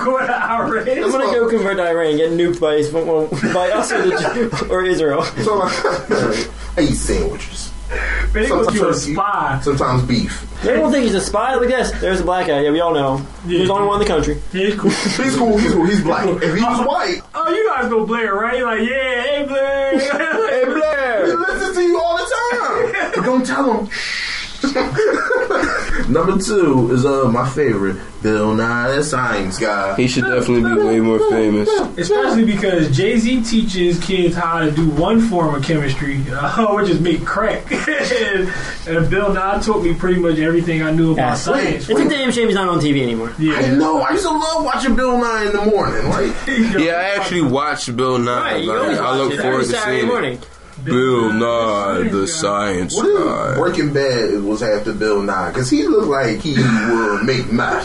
going to Iran. I'm it's gonna fun. go convert to Iran. Get nuked by by us or, the, or Israel. So like, I eat sandwiches. Man, sometimes you a spy. Sometimes beef. They don't think he's a spy. Look at this. There's a black guy. Yeah, we all know him. Yeah, he's the only one in the country. Yeah, he's cool. He's cool. He's cool. He's black. If he was white, oh, you guys know Blair, right? Like, yeah, hey Blair, hey Blair. He listens to you all the time. But don't tell him. Number two is uh my favorite, Bill Nye, the science guy. He should definitely be way more famous, especially because Jay-Z teaches kids how to do one form of chemistry, uh, which is make crack. and, and Bill Nye taught me pretty much everything I knew about yeah, science. It's a damn shame he's not on T V anymore. Yeah, I know. I used to love watching Bill Nye in the morning. Like, yeah, I actually watched Bill Nye. Right, like, I look it. forward Every to Saturday seeing morning. it. Bill Nye, the science guy. What if Breaking Bad was after Bill Nye? Because he looked like he would make mine.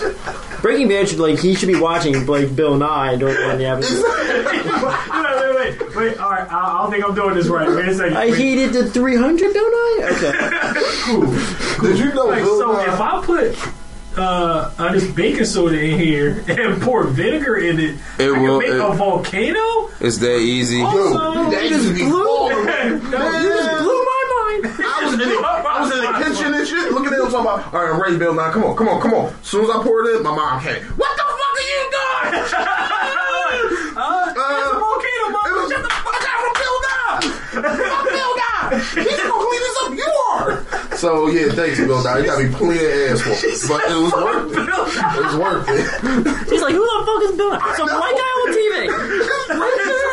Breaking Bad should like he should be watching like Bill Nye during one of the episodes. wait, wait, wait, wait! All right, I, I don't think I'm doing this right. Wait a second. I wait. heated the three hundred Bill Nye. Okay. Cool. Cool. Did you know like, Bill so Nye? If I put. Uh, uh, this baking soda in here and pour vinegar in it. It I will can make it, a volcano. It's that easy. Also, Yo, that just blew. no, you just blew my mind. I was in the, I was in the kitchen and shit, looking at him talking about, all right, ready, Bill. Now, come on, come on, come on. As soon as I poured it, my mom came. What the fuck are you doing? uh, uh, it's a volcano, mom. Was, shut the fuck out from Bill Nye. Fuck Bill Nye. He's gonna clean this up. You are. So yeah, thanks Bill Nye. You got me plenty of ass for it, but it was worth it. It was worth it. He's like, who the fuck is Bill Nye? Some white guy on T V. Right there.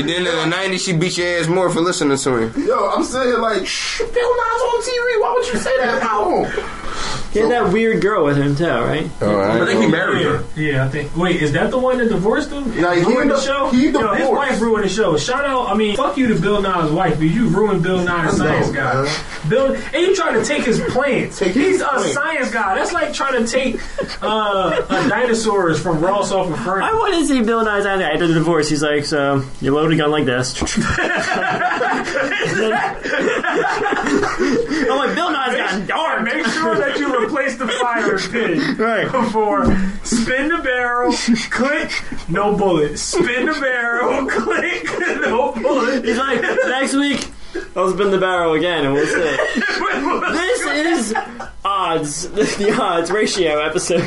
And then in the nineties, she beat your ass more for listening to him. Yo, I'm sitting here like, shh, Bill Nye's on T V. Why would you say that about him? He had that weird girl with him too, right? Oh, I, I think he married her. Yeah, I think. Wait, is that the one that divorced him? Like, he ruined the show. He divorced. Yo, his wife ruined the show. Shout out. I mean, fuck you to Bill Nye's wife, because you ruined Bill Nye's science guy. Man. Bill, and you trying to take his plants. Take He's his a plants. science guy. That's like trying to take uh, a dinosaurs from Ross off of Fern. I want to see Bill Nye's science guy after the divorce. He's like, so you load a gun like this. I'm like, Bill Nye's got dark. Make sure that you. Replace the fire pin right. before spin the barrel, click, no bullet. Spin the barrel, click, no bullet. He's like, next week I'll spin the barrel again and we'll see. This is odds, the odds ratio episode.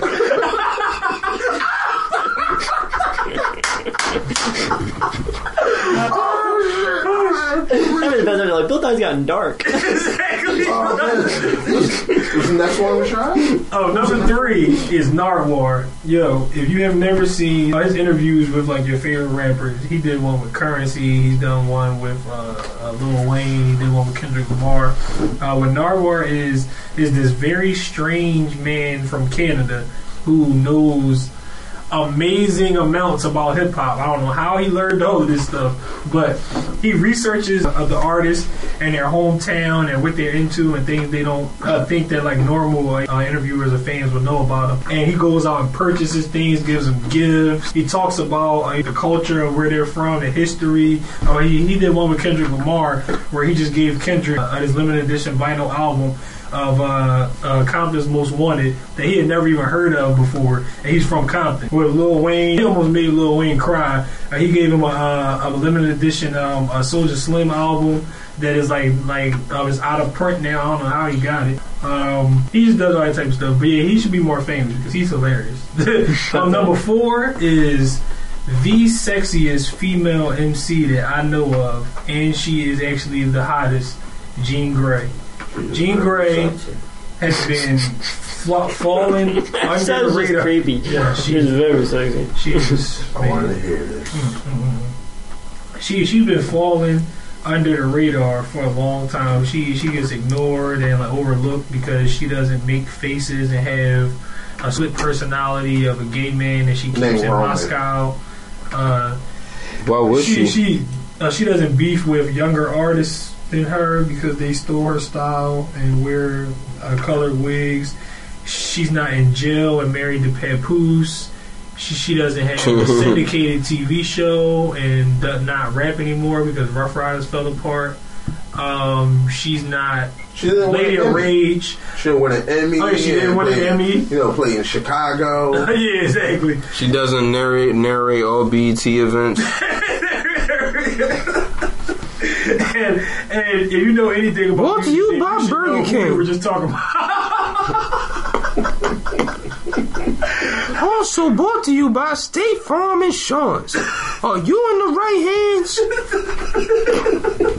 Everybody depends on it. Like, Bill Dye's gotten dark. Exactly. Oh, what's the next one we try? Oh, number three is Narwhal. Yo, if you have never seen uh, his interviews with like your favorite rappers, he did one with Currency. He's done one with uh, uh, Lil Wayne. He did one with Kendrick Lamar. Uh, what Narwhal is is this very strange man from Canada who knows amazing amounts about hip hop. I don't know how he learned all of this stuff, but he researches uh, the artists and their hometown and what they're into and things they don't uh, think that like normal uh, interviewers or fans would know about them. And he goes out and purchases things, gives them gifts. He talks about uh, the culture of where they're from, the history. Uh, he, he did one with Kendrick Lamar where he just gave Kendrick uh, his limited edition vinyl album of uh, uh, Compton's Most Wanted that he had never even heard of before, and he's from Compton. With Lil Wayne, he almost made Lil Wayne cry. Uh, he gave him a, uh, a limited edition um, a Soldier Slim album that is like like uh, it's out of print now. I don't know how he got it. Um, he just does all that type of stuff. But yeah, he should be more famous because he's hilarious. um, number four is the sexiest female M C that I know of, and she is actually the hottest, Jean Grey. Jean Grey has been fl- falling under the radar. Creepy. Yeah, she's very sexy. She is. I want to hear this. Mm-hmm. She she's been falling under the radar for a long time. She she gets ignored and like overlooked because she doesn't make faces and have a split personality of a gay man that she keeps Name in Moscow. Uh, Why would she? She she, uh, she doesn't beef with younger artists than her because they store her style and wear uh, colored wigs. She's not in jail and married to Papoose. She, she doesn't have a syndicated T V show and does not rap anymore because Rough Riders fell apart. Um, she's not she Lady of Rage. She didn't win an Emmy. Oh, she didn't win an Emmy. You know, play in Chicago. Yeah, exactly. She doesn't narrate narrate all B E T events. And, and if you know anything about what do you King, buy you Burger King? We were just talking about. Also brought to you by State Farm Insurance. Are you in the right hands?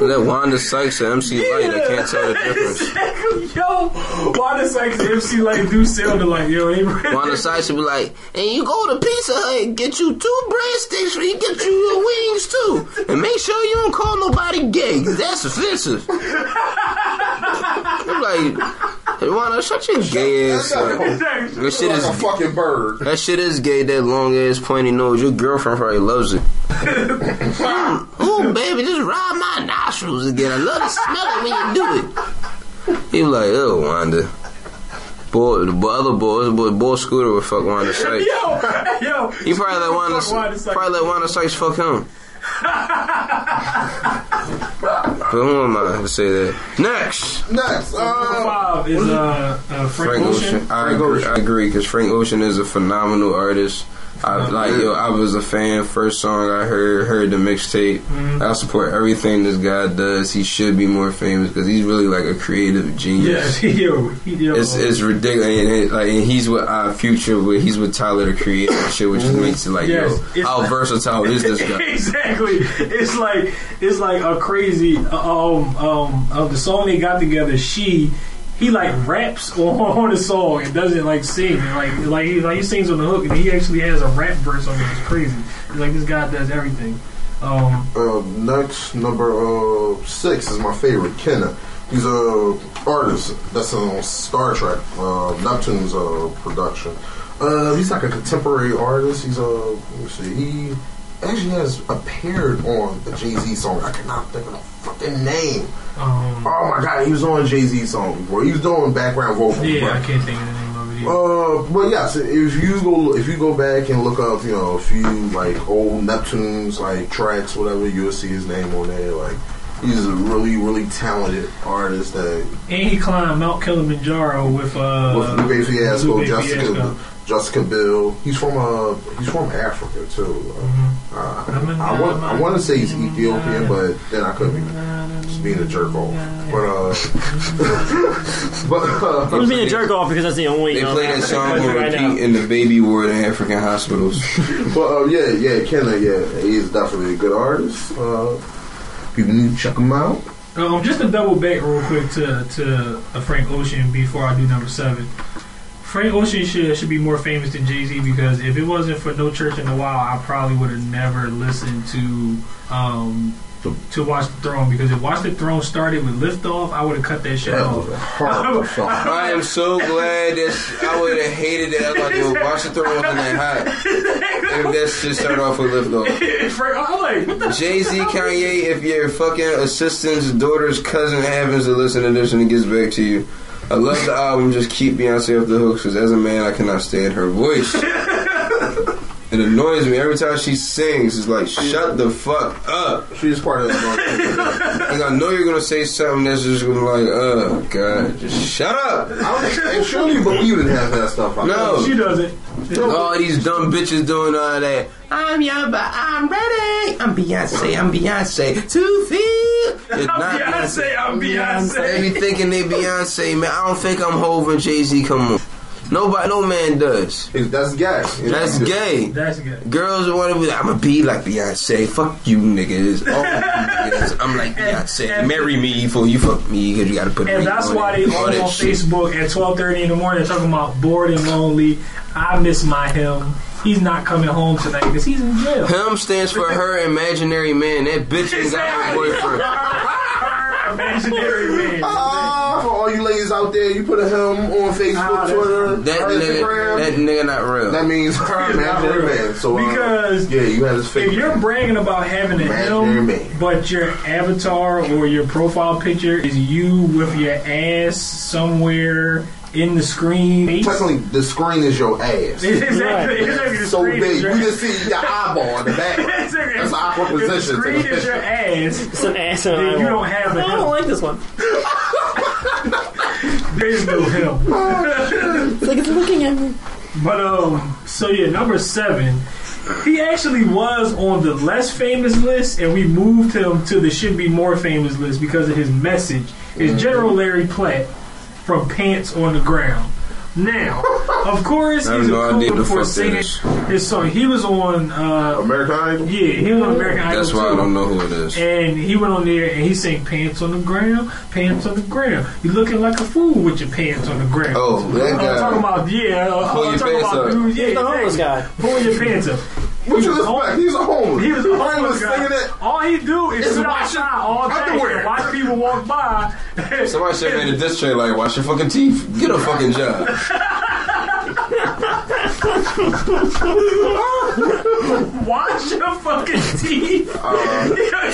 That Wanda Sykes and M C yeah. Light, I can't tell the difference. Exactly, yo. Wanda Sykes and M C Light do sound like, yo. They Wanda Sykes would be like, and you go to Pizza Hut and get you two breadsticks and you get you your wings too. And make sure you don't call nobody gay. That's offensive. I'm like, hey, Wanda, shut your gay ass up. That shit is like a fucking bird. That shit is gay, that long ass pointy nose. Your girlfriend probably loves it. Ooh, baby, just ride my nostrils again. I love to smell it when you do it. He was like, oh, Wanda. Boy, the other boys, boy, boy Scooter would fuck Wanda Sykes. Yo, yo. He probably let Wanda, Wanda Sykes. Probably let Wanda Sykes fuck him. But who am I to say that? Next. Next. Uh, five is uh, uh, Frank, Frank Ocean. Ocean. I Frank agree. Ocean. I agree because Frank Ocean is a phenomenal artist. I like yo. I was a fan. First song I heard, heard the mixtape. Mm-hmm. I support everything this guy does. He should be more famous because he's really like a creative genius. Yeah, yo, yo. It's it's ridiculous. And, and, like, and he's with our future. With he's with Tyler the Creator and shit, which mm-hmm. makes it like yes, yo, how like, versatile is this guy? Exactly. It's like it's like a crazy um um of the song they got together. She. He like raps on the song and doesn't like sing. Like like he like he sings on the hook and he actually has a rap verse on it. It's crazy. It's like this guy does everything. Um, uh, next number uh, six is my favorite, Kenna. He's a artist that's on Star Trek, uh, Neptune's uh, production. Uh, he's like a contemporary artist. He's a let me see. He actually has appeared on a Jay-Z song. I cannot think of the fucking name. Um, oh my god, he was on Jay-Z's song before. He was doing background vocal. Yeah, right? I can't think of the name of it either. Uh, but yes, yeah, so if you go if you go back and look up, you know, a few like old Neptune's like tracks, whatever, you'll see his name on there. Like he's a really, really talented artist that. And he climbed Mount Kilimanjaro with uh with Lupe Fiasco, Jessica, Jessica Biel. He's from uh he's from Africa too. Mm-hmm. Uh, I, I want I want to say he's Ethiopian, but then I couldn't. Be, being a jerk off, but uh, but uh, he was being a jerk off because that's the only they play that song on repeat right in the baby ward in African hospitals. But uh, yeah, yeah, Kenna, yeah, he is definitely a good artist. Uh, You can check them out. Um, just to double back real quick to to uh, Frank Ocean before I do number seven. Frank Ocean should should be more famous than Jay-Z, because if it wasn't for No Church in the Wild, I probably would have never listened to um so, to Watch the Throne, because if Watch the Throne started with Liftoff, I would have cut that shit that off. I, I, I am so glad that I would have hated that. I thought you would Watch the Throne and that hot. If that shit started off with Liftoff. Jay Z, Kanye, if your fucking assistant's daughter's cousin happens to listen to this and it gets back to you, I love the album. Just keep Beyonce off the hook, because as a man, I cannot stand her voice. It annoys me every time she sings. It's like, shut the fuck up. She's part of that. And I know you're gonna say something that's just gonna be like, oh god, just shut up. I don't surely believe in half that stuff. I no, know. She doesn't. All these dumb bitches doing all that. I'm young, but I'm ready. I'm Beyonce. I'm Beyonce. Two feet. I'm Beyonce. Beyonce. I'm Beyonce. They be thinking they Beyonce, man. I don't think I'm Hov and Jay Z. Come on. Nobody, no man does. It's, that's gay. It's that's gay. That's gay. Girls want to be like, I'm going to be like Beyonce. Fuck you niggas. All niggas. I'm like Beyonce. And, and marry me before you fuck me, because you got to put me on. And that's why they all on Facebook at twelve thirty in the morning talking about bored and lonely. I miss my him. He's not coming home tonight because he's in jail. Him stands for her imaginary man. That bitch ain't got a boyfriend. Her imaginary man. Uh-oh. For all you ladies out there, you put a him on Facebook, nah, Twitter, that Instagram. Nigga, that nigga not real. That means her imaginary man. So because um, yeah, you have this fake. If you're bragging about having a him, man, but your avatar or your profile picture is you with your ass somewhere in the screen. Technically, the screen is your ass. Exactly. It's it's so big, you just see your eyeball in the back. That's an awkward position. The screen is picture. Your ass. It's an ass. And then you don't have a I don't him. Like this one. There's no help. It's like it's looking at me. But um, so yeah, number seven. He actually was on the less famous list, and we moved him to the should be more famous list because of his message. It's mm-hmm. General Larry Platt from Pants on the Ground. Now, of course, he's no a cool for singing his song. He was on uh, American Idol. Yeah, he was on American Idol. That's why too. I don't know who it is. And he went on there and he sang "Pants on the Ground, Pants on the Ground." You looking like a fool with your pants on the ground. Oh, that guy. I'm talking about yeah. Pull I'm your talking pants about up. Dude, yeah, the homeless guy. Pull your pants up. What you expect? He's a homeless. He was a homeless guy. That all he do is sit outside all day, watch people walk by. Somebody should have made a diss track like, "Wash your fucking teeth. Get a fucking job." Wash your fucking teeth. Uh,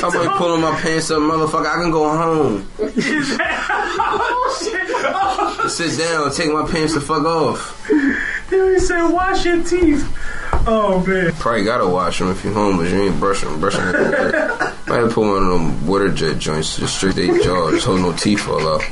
I'm like pulling my pants up, motherfucker. I can go home. Oh shit! Oh. Sit down. Take my pants the fuck off. Then he said, "Wash your teeth." Oh man! Probably gotta wash them if you're homeless. You ain't brushing, brushing. I had to put one of them water jet joints just straight they jaw, just holding no teeth fall out.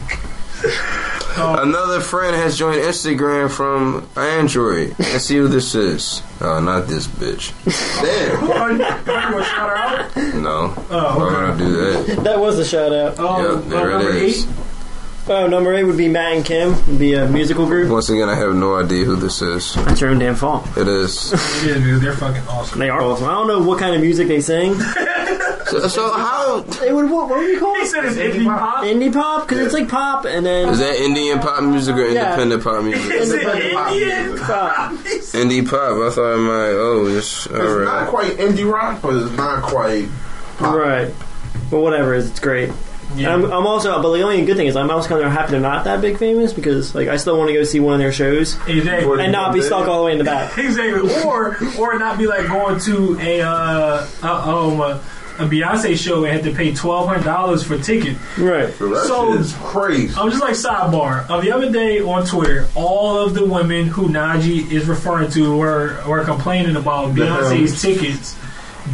Oh. Another friend has joined Instagram from Android. Let's see who this is. Oh, not this bitch. Damn. Are you gonna shout her out? No. Oh, why would I do that? That was a shout out. Oh, yep, there it is. Eight? Oh, number eight would be Matt and Kim. It would be a musical group. Once again, I have no idea who this is. That's your own damn fault. It is. It is, because they're fucking awesome. They are awesome. I don't know what kind of music they sing. so, so how... It would, what, what would you call it? He said it's indie pop. Indie pop? Because yeah. It's like pop, and then... Is that Indian pop music or independent yeah. pop music? Is it Indian pop music? Indie pop. I thought I might... Oh, it's... All it's right. Not quite indie rock, but it's not quite pop. Right. But whatever it is, it's great. Yeah. I'm, I'm also, but the only good thing is I'm also kind of happy they're not that big famous, because like I still want to go see one of their shows exactly. And not be stuck all the way in the back. Exactly, or or not be like going to a uh, uh um uh, a Beyonce show and had to pay twelve hundred dollars for ticket. Right, well, so it's crazy. I'm just like sidebar. Uh, the other day on Twitter, all of the women who Najee is referring to were were complaining about Beyonce's tickets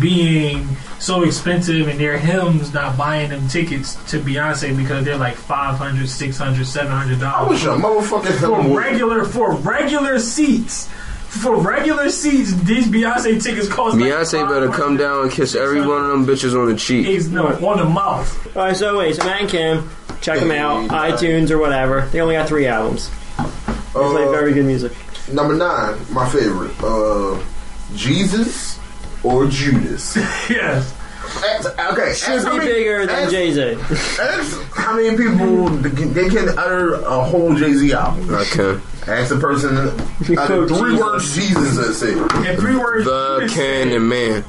being so expensive and their hymns not buying them tickets to Beyonce because they're like five hundred, six hundred, seven hundred dollars. I wish a motherfucking for regular for regular seats. For regular seats, these Beyonce tickets cost Beyonce like better come down and kiss every one of them bitches on the cheek. It's no, on the mouth. Alright, so wait, so Matt and Kim, check them out, iTunes or whatever. They only got three albums. They uh, play very good music. Number nine, my favorite. Uh, Jesus or Judas. Yes. Okay, should be bigger than Jay-Z. How many people they can utter a whole Jay-Z album? Okay. Ask the person uh, three words Jesus and say. And three words the Cannon Man.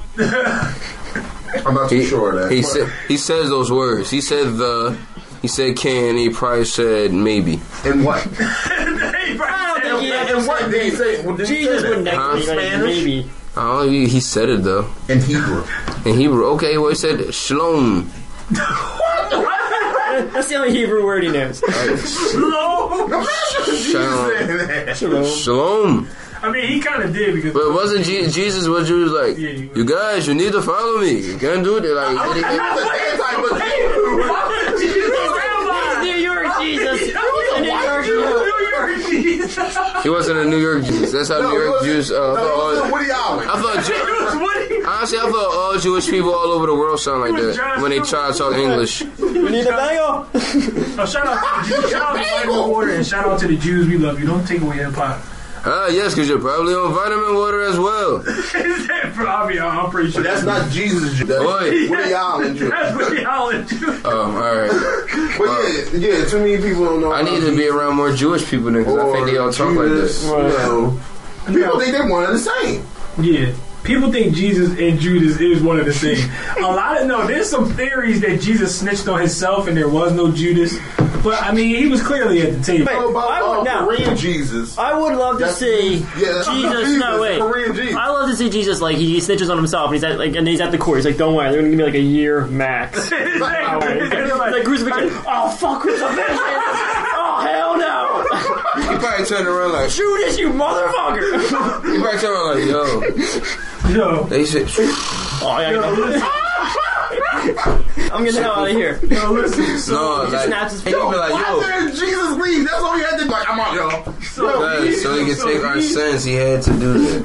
I'm not too he, sure of that. He said he says those words. He said the he said can, he probably said maybe. And what? And what did he say? Well, did Jesus would never be maybe. Oh, he, he said it though. In Hebrew. In Hebrew. Okay, well he said shalom. That's the only Hebrew word he knows. Right. Shalom. Shalom. Shalom. Shalom. I mean, he kind of did because. But wasn't G- Jesus what you was like? Yeah, you guys, you need to follow me. You can't do that. Like, I'm, I'm, I'm not playing type of thing. New York Jesus. He wasn't a New York Jews. That's how no, New York Jews. Uh, no, all, no, Woody Allen. I thought. Ju- honestly, I thought all Jewish people all over the world sound like that John when they try to talk English. We need a bagel. Oh, shout out to the Jews. Shout out to Vitamin Water and shout out to the Jews. We love you. Don't take away hip hop. Ah, yes, because you're probably on Vitamin Water as well. I mean, I'm pretty sure. But that's not Jesus Jew. That's Woody yes, Allen Jew. That's Woody Allen Jew. Oh, um, all right. But um, yeah, yeah, too many people don't know. I need to be around more Jewish people because I think they all talk like this. Right. No. People think they're one of the same. Yeah. People think Jesus and Judas is one of the same. A lot of no, there's some theories that Jesus snitched on himself and there was no Judas. But I mean, he was clearly at the table. Wait, about, I would, uh, now, Korean Jesus. I would love to that's, see yeah, Jesus. No way. I love to see Jesus like he snitches on himself and he's at like and he's at the court. He's like, don't worry, they're gonna give me like a year max. Like, like, like crucifixion. Oh fuck, crucifixion. Oh hell no. He probably turned around like, shoot this, you motherfucker! He probably turned around like, yo. Yo. They said, oh, yeah, yo, I'm getting the hell out of here. Yo, listen. So, no, he like, snaps his yo, like, yo. Why did Jesus leave? That's all he had to do. Like, I'm out, yo. So, yo, he, so he could so take he, our sins. He had to do that.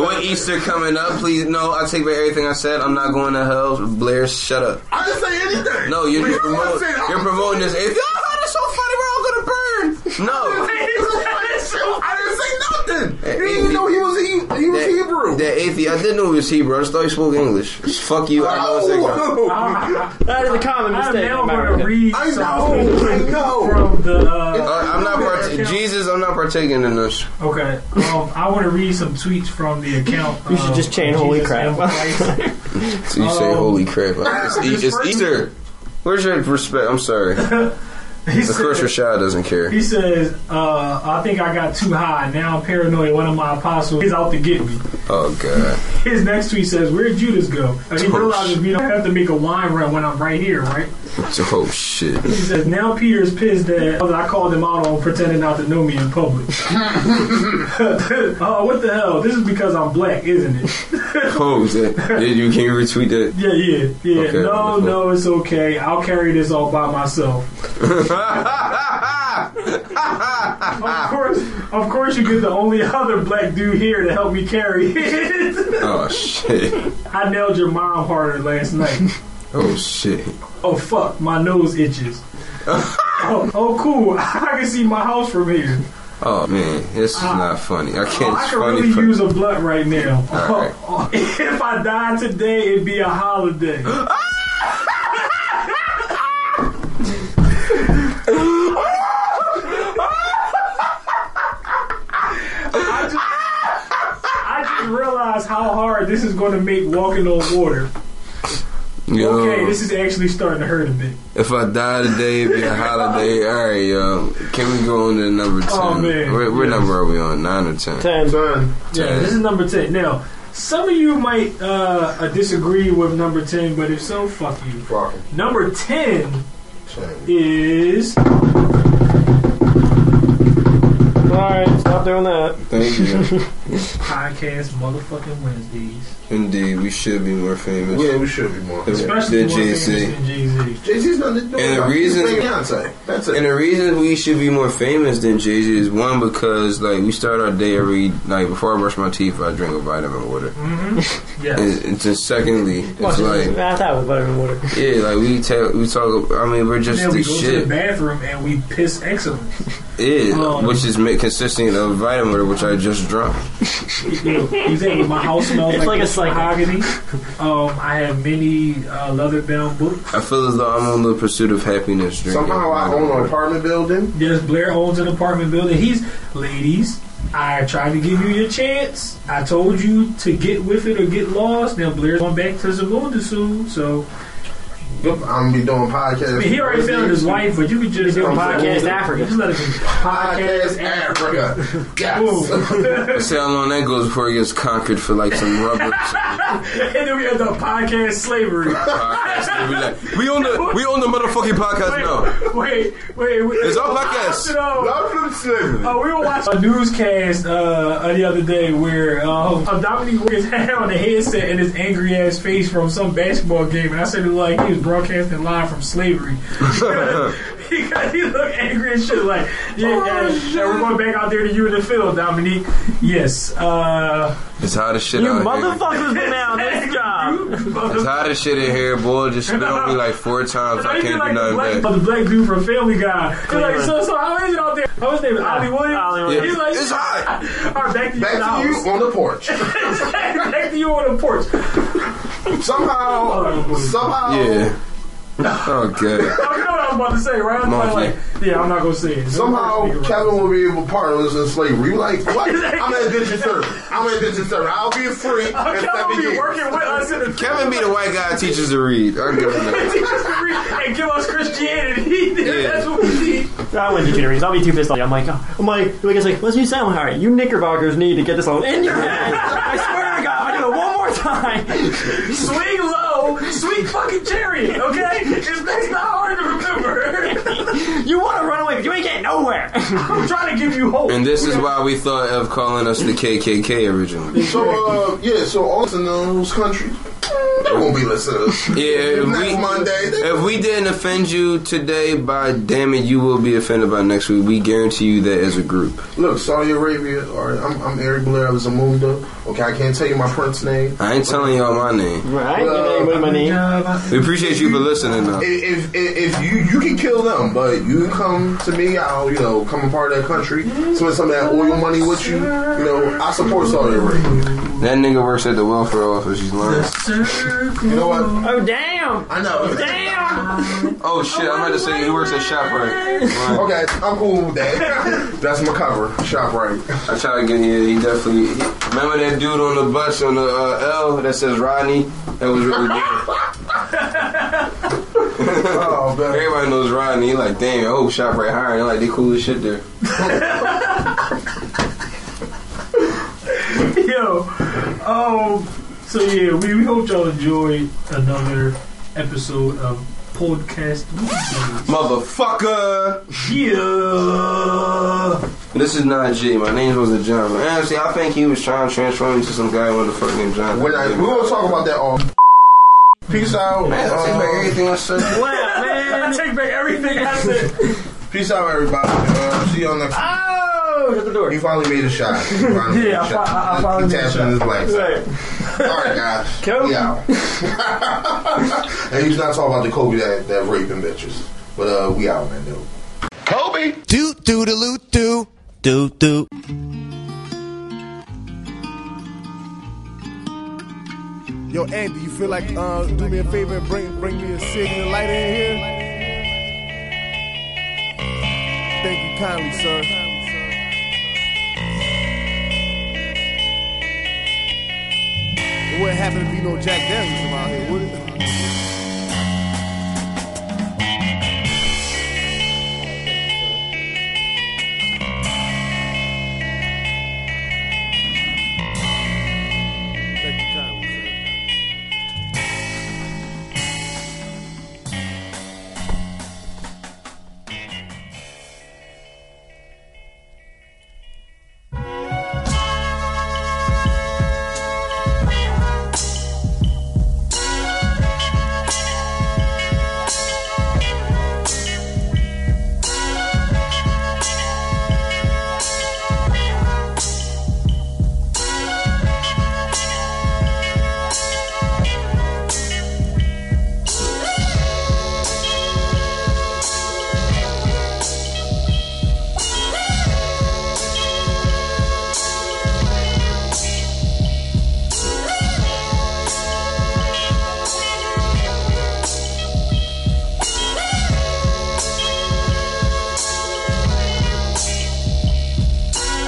When Easter coming up, please, no, I take back everything I said. I'm not going to hell. Blair, shut up. I didn't say anything. No, you're, you're, promote, saying, you're promoting this. If y'all heard it so funny, we're all going to burn. No, I didn't say nothing. You didn't even know he was he, he was that, Hebrew. That atheist, I didn't know he was Hebrew. I just thought he spoke English. Just fuck you. I know it's a that is a common mistake. I'm know. I know. From the, uh, I'm not part- Jesus. I'm not partaking in this. Okay. Um, I want to read some tweets from the account. Um, you should just change holy Jesus crap. So you say um, holy crap. It's, it's, it's Easter. Where's your respect? I'm sorry. He of said, course Rashad doesn't care. He says, uh, I think I got too high. Now I'm paranoid. One of my apostles is out to get me. Oh, God. His next tweet says, where'd Judas go? And he oh, realizes we don't have to make a wine run when I'm right here, right? Oh, shit. He says, now Peter's pissed that I called him out on pretending not to know me in public. Oh, what the hell? This is because I'm black, isn't it? Oh, is that, you can't retweet that? Yeah, yeah, yeah. Okay, no, no, it's okay. I'll carry this all by myself. Of course, of course, you get the only other black dude here to help me carry it. Oh shit! I nailed your mom harder last night. Oh shit! Oh fuck, my nose itches. oh, oh cool, I can see my house from here. Oh man, this is I, not funny. I can't. Oh, I can funny really funny. use a blunt right now. Right. Oh, if I die today, it'd be a holiday. Realize how hard this is going to make walking on water. Yo, okay, this is actually starting to hurt a bit. If I die today, it'd be a holiday. All right, yo. Can we go on to number ten? Oh, man. What yes. number are we on? Nine or ten? Ten. Ten. Yeah, ten. This is number ten. Now, some of you might uh, disagree with number ten, but if so, fuck you. Fuck. Number ten, ten is... Alright, stop doing that. Thank you. Podcast motherfucking Wednesdays. Indeed, we should be more famous. Yeah, we should be more famous. Especially than more Jay-Z. Famous than Jay-Z. Jay-Z's nothing to do and the reason, That's it. And the reason we should be more famous than Jay-Z is one, because like we start our day every night. Before I brush my teeth, I drink a vitamin water. Mm-hmm. Yeah. And, and then secondly, it's well, like... I thought it was vitamin water. Yeah, like we, ta- we talk... I mean, we're just the shit. we go shit. to the bathroom and we piss excellence. Yeah, um, which is consisting of vitamin water, which I just drunk. He said, my house smells it's like, like a mahogany. Um, I have many uh, leather-bound books. I feel as though I'm on the pursuit of happiness. Somehow I own an apartment building. Yes, Blair owns an apartment building. He's, ladies, I tried to give you your chance. I told you to get with it or get lost. Now Blair's going back to Zamunda soon, so... I'm going to be doing podcasts. I mean, he already found his wife, but you could just do podcast Africa. Just let it be podcast, podcast Africa. Africa. Yes. See how long that goes before he gets conquered for like some rubber. And then we have the podcast slavery. Podcast slavery. Like, we own the we own the motherfucking podcast now. Wait, wait, wait. It's our podcast. Oh, uh, we were watching a newscast uh, the other day where uh, Dominique Wilkins had on the headset and his angry ass face from some basketball game, and I said it like he was broadcasting live from slavery. He, got, he looked angry and shit like, yeah, oh, and, and we're going back out there to you in the field, Dominique. Yes. Uh, it's hot as shit out here. You motherfuckers been out this job. It's hot as shit in here, boy. Just spit on me like four times. I can't like do nothing black, bad. The black dude from Family Guy. He's like, so, so how is it out there? Oh, his name is Ollie Williams. Ollie Williams. He's like, it's hot. All right, back to you, back to you on the porch. Back to you on the porch. Somehow, somehow. Yeah. Okay. Oh, you know what I was about to say, right? I'm like, yeah, I'm not gonna say it. Somehow, Kevin will be able to partner us in slavery. We like, what? I'm an indentured servant. I'm an indentured servant. I'll be a free. Uh, Kevin be working with us in the Kevin be the white guy teaches to read. I'm good. Teach us to read and give us Christianity. Yeah. That's what we need. I wouldn't teach you to read. I'll be too pissed off. I'm like, oh. I'm like, the guy's like, let's be sound hard. You knickerbockers need to get this on in your head. I swear to God, I'll do it one more time. Swing low. Sweet fucking chariot, okay? It's that's not hard to remember. You want to run away, but you ain't getting nowhere. I'm trying to give you hope. And this is why we thought of calling us the K K K originally. So, uh, yeah, so also in those countries, they won't be listening to us. Yeah, if we, Monday, if we didn't offend you today, by damn it, you will be offended by next week. We guarantee you that as a group. Look, Saudi Arabia, or I'm, I'm Eric Blair, I was a Zamunda. Okay, I can't tell you my friend's name. I ain't telling y'all my name. Right. Uh, my name. We appreciate you for listening though. If, if, if you you can kill them, but you come to me, I'll, you know, come a part of that country, spend some of that oil money with you. You know, I support Saudi Arabia. That nigga works at the welfare office. He's lying. You know what? Oh, damn. I know. Damn. Oh, shit. I'm about to say he works at ShopRite. Okay, I'm cool with that. That's my cover. ShopRite. I try to get here. He definitely... Remember that dude on the bus on the uh, L that says Rodney? That was really good. Oh, man. Everybody knows Rodney. He like, damn, oh, ShopRite hiring. They're like, they cool as shit there. Yo. Oh... So yeah, we, we hope y'all enjoyed another episode of Podcast Motherfucker. Yeah. This is Najee. My name wasn't John. But honestly, I think he was trying to transform into some guy with a fucking name John. We're gonna talk about that all. Peace out. Man, I take back everything I said. Wow, man. I take back everything I said. Peace out, everybody. Uh, see y'all next week. Oh, hit the door. He finally made a shot. He finally yeah, made a I, shot. I, I finally made a shot. His black right. Alright guys, Kobe. Yeah. And he's not talking about the Kobe that, that raping bitches. But uh, we out, man, dude. Kobe. Do do do do do do. Yo, Andy, you feel like uh, do me a favor and bring bring me a cig and a lighter in here? Thank you kindly, sir. It wouldn't happen to be no Jack Daniels around here, would it?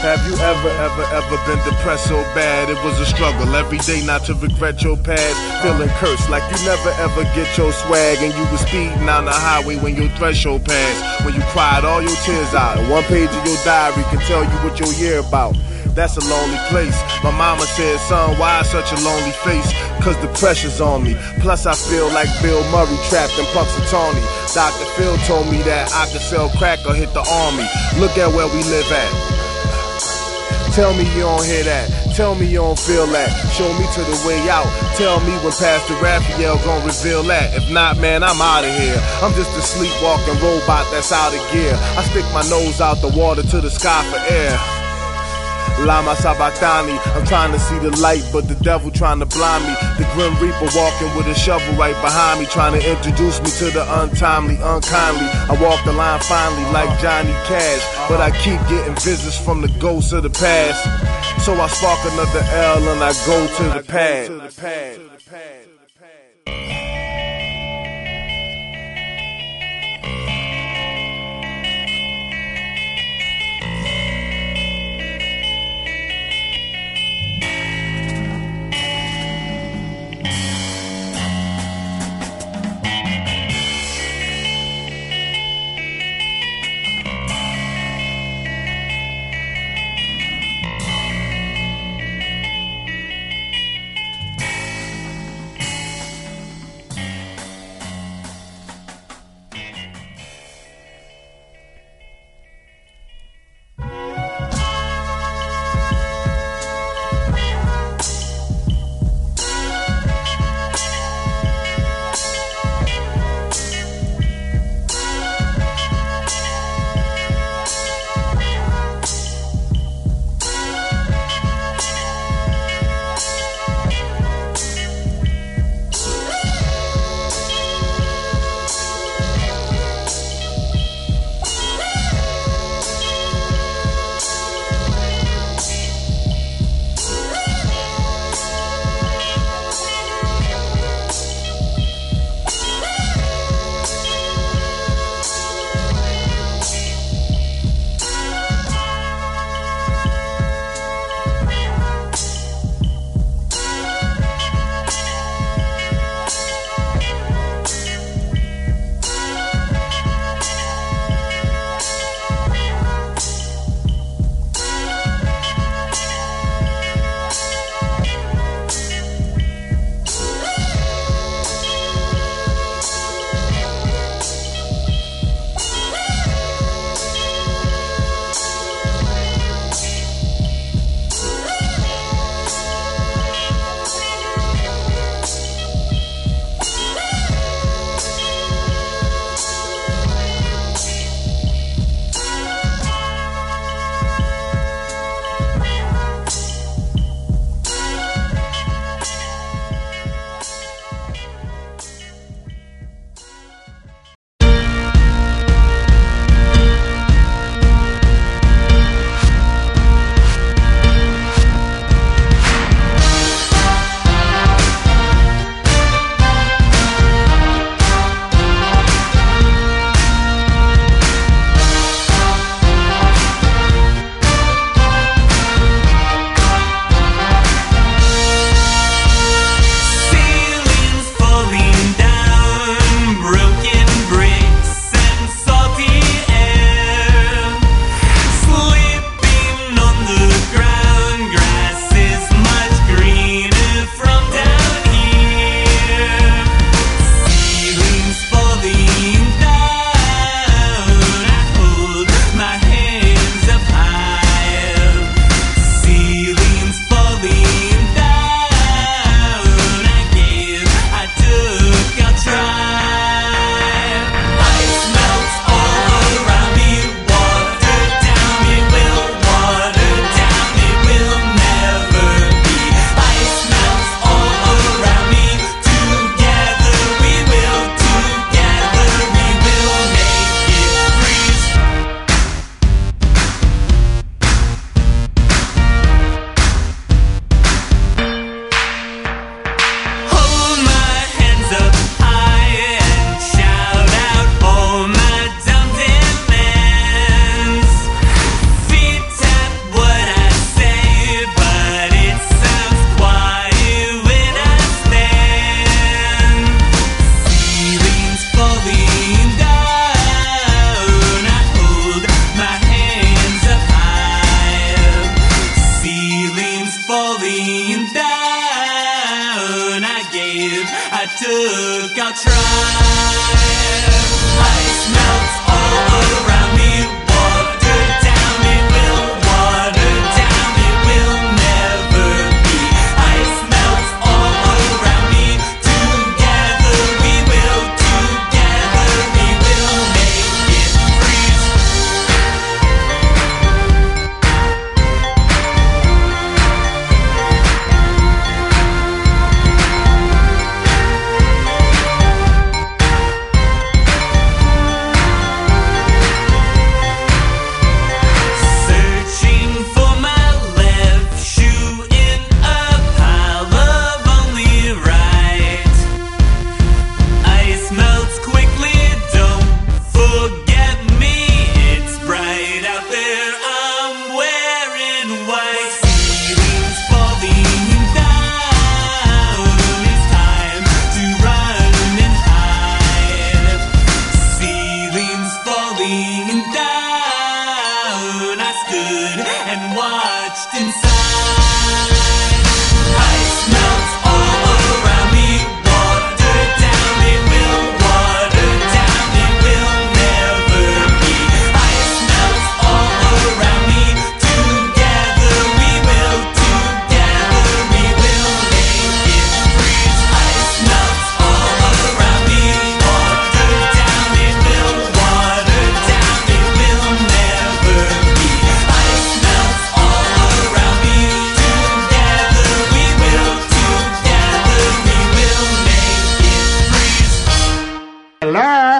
Have you ever, ever, ever been depressed so bad? It was a struggle every day not to regret your past. Feeling cursed like you never ever get your swag, and you was speeding on the highway when your threshold passed. When you cried all your tears out, and one page of your diary can tell you what your year about. That's a lonely place. My mama said, son, why such a lonely face? Cause the pressure's on me. Plus I feel like Bill Murray trapped in Punxsutawney. Doctor Phil told me that I could sell crack or hit the army. Look at where we live at. Tell me you don't hear that. Tell me you don't feel that. Show me to the way out. Tell me when Pastor Raphael gon' reveal that. If not, man, I'm out of here. I'm just a sleepwalking robot that's out of gear. I stick my nose out the water to the sky for air. Lama Sabatani, I'm trying to see the light, but the devil trying to blind me. The Grim Reaper walking with a shovel right behind me, trying to introduce me to the untimely, unkindly. I walk the line finally like Johnny Cash, but I keep getting visits from the ghosts of the past. So I spark another L and I go to the pad.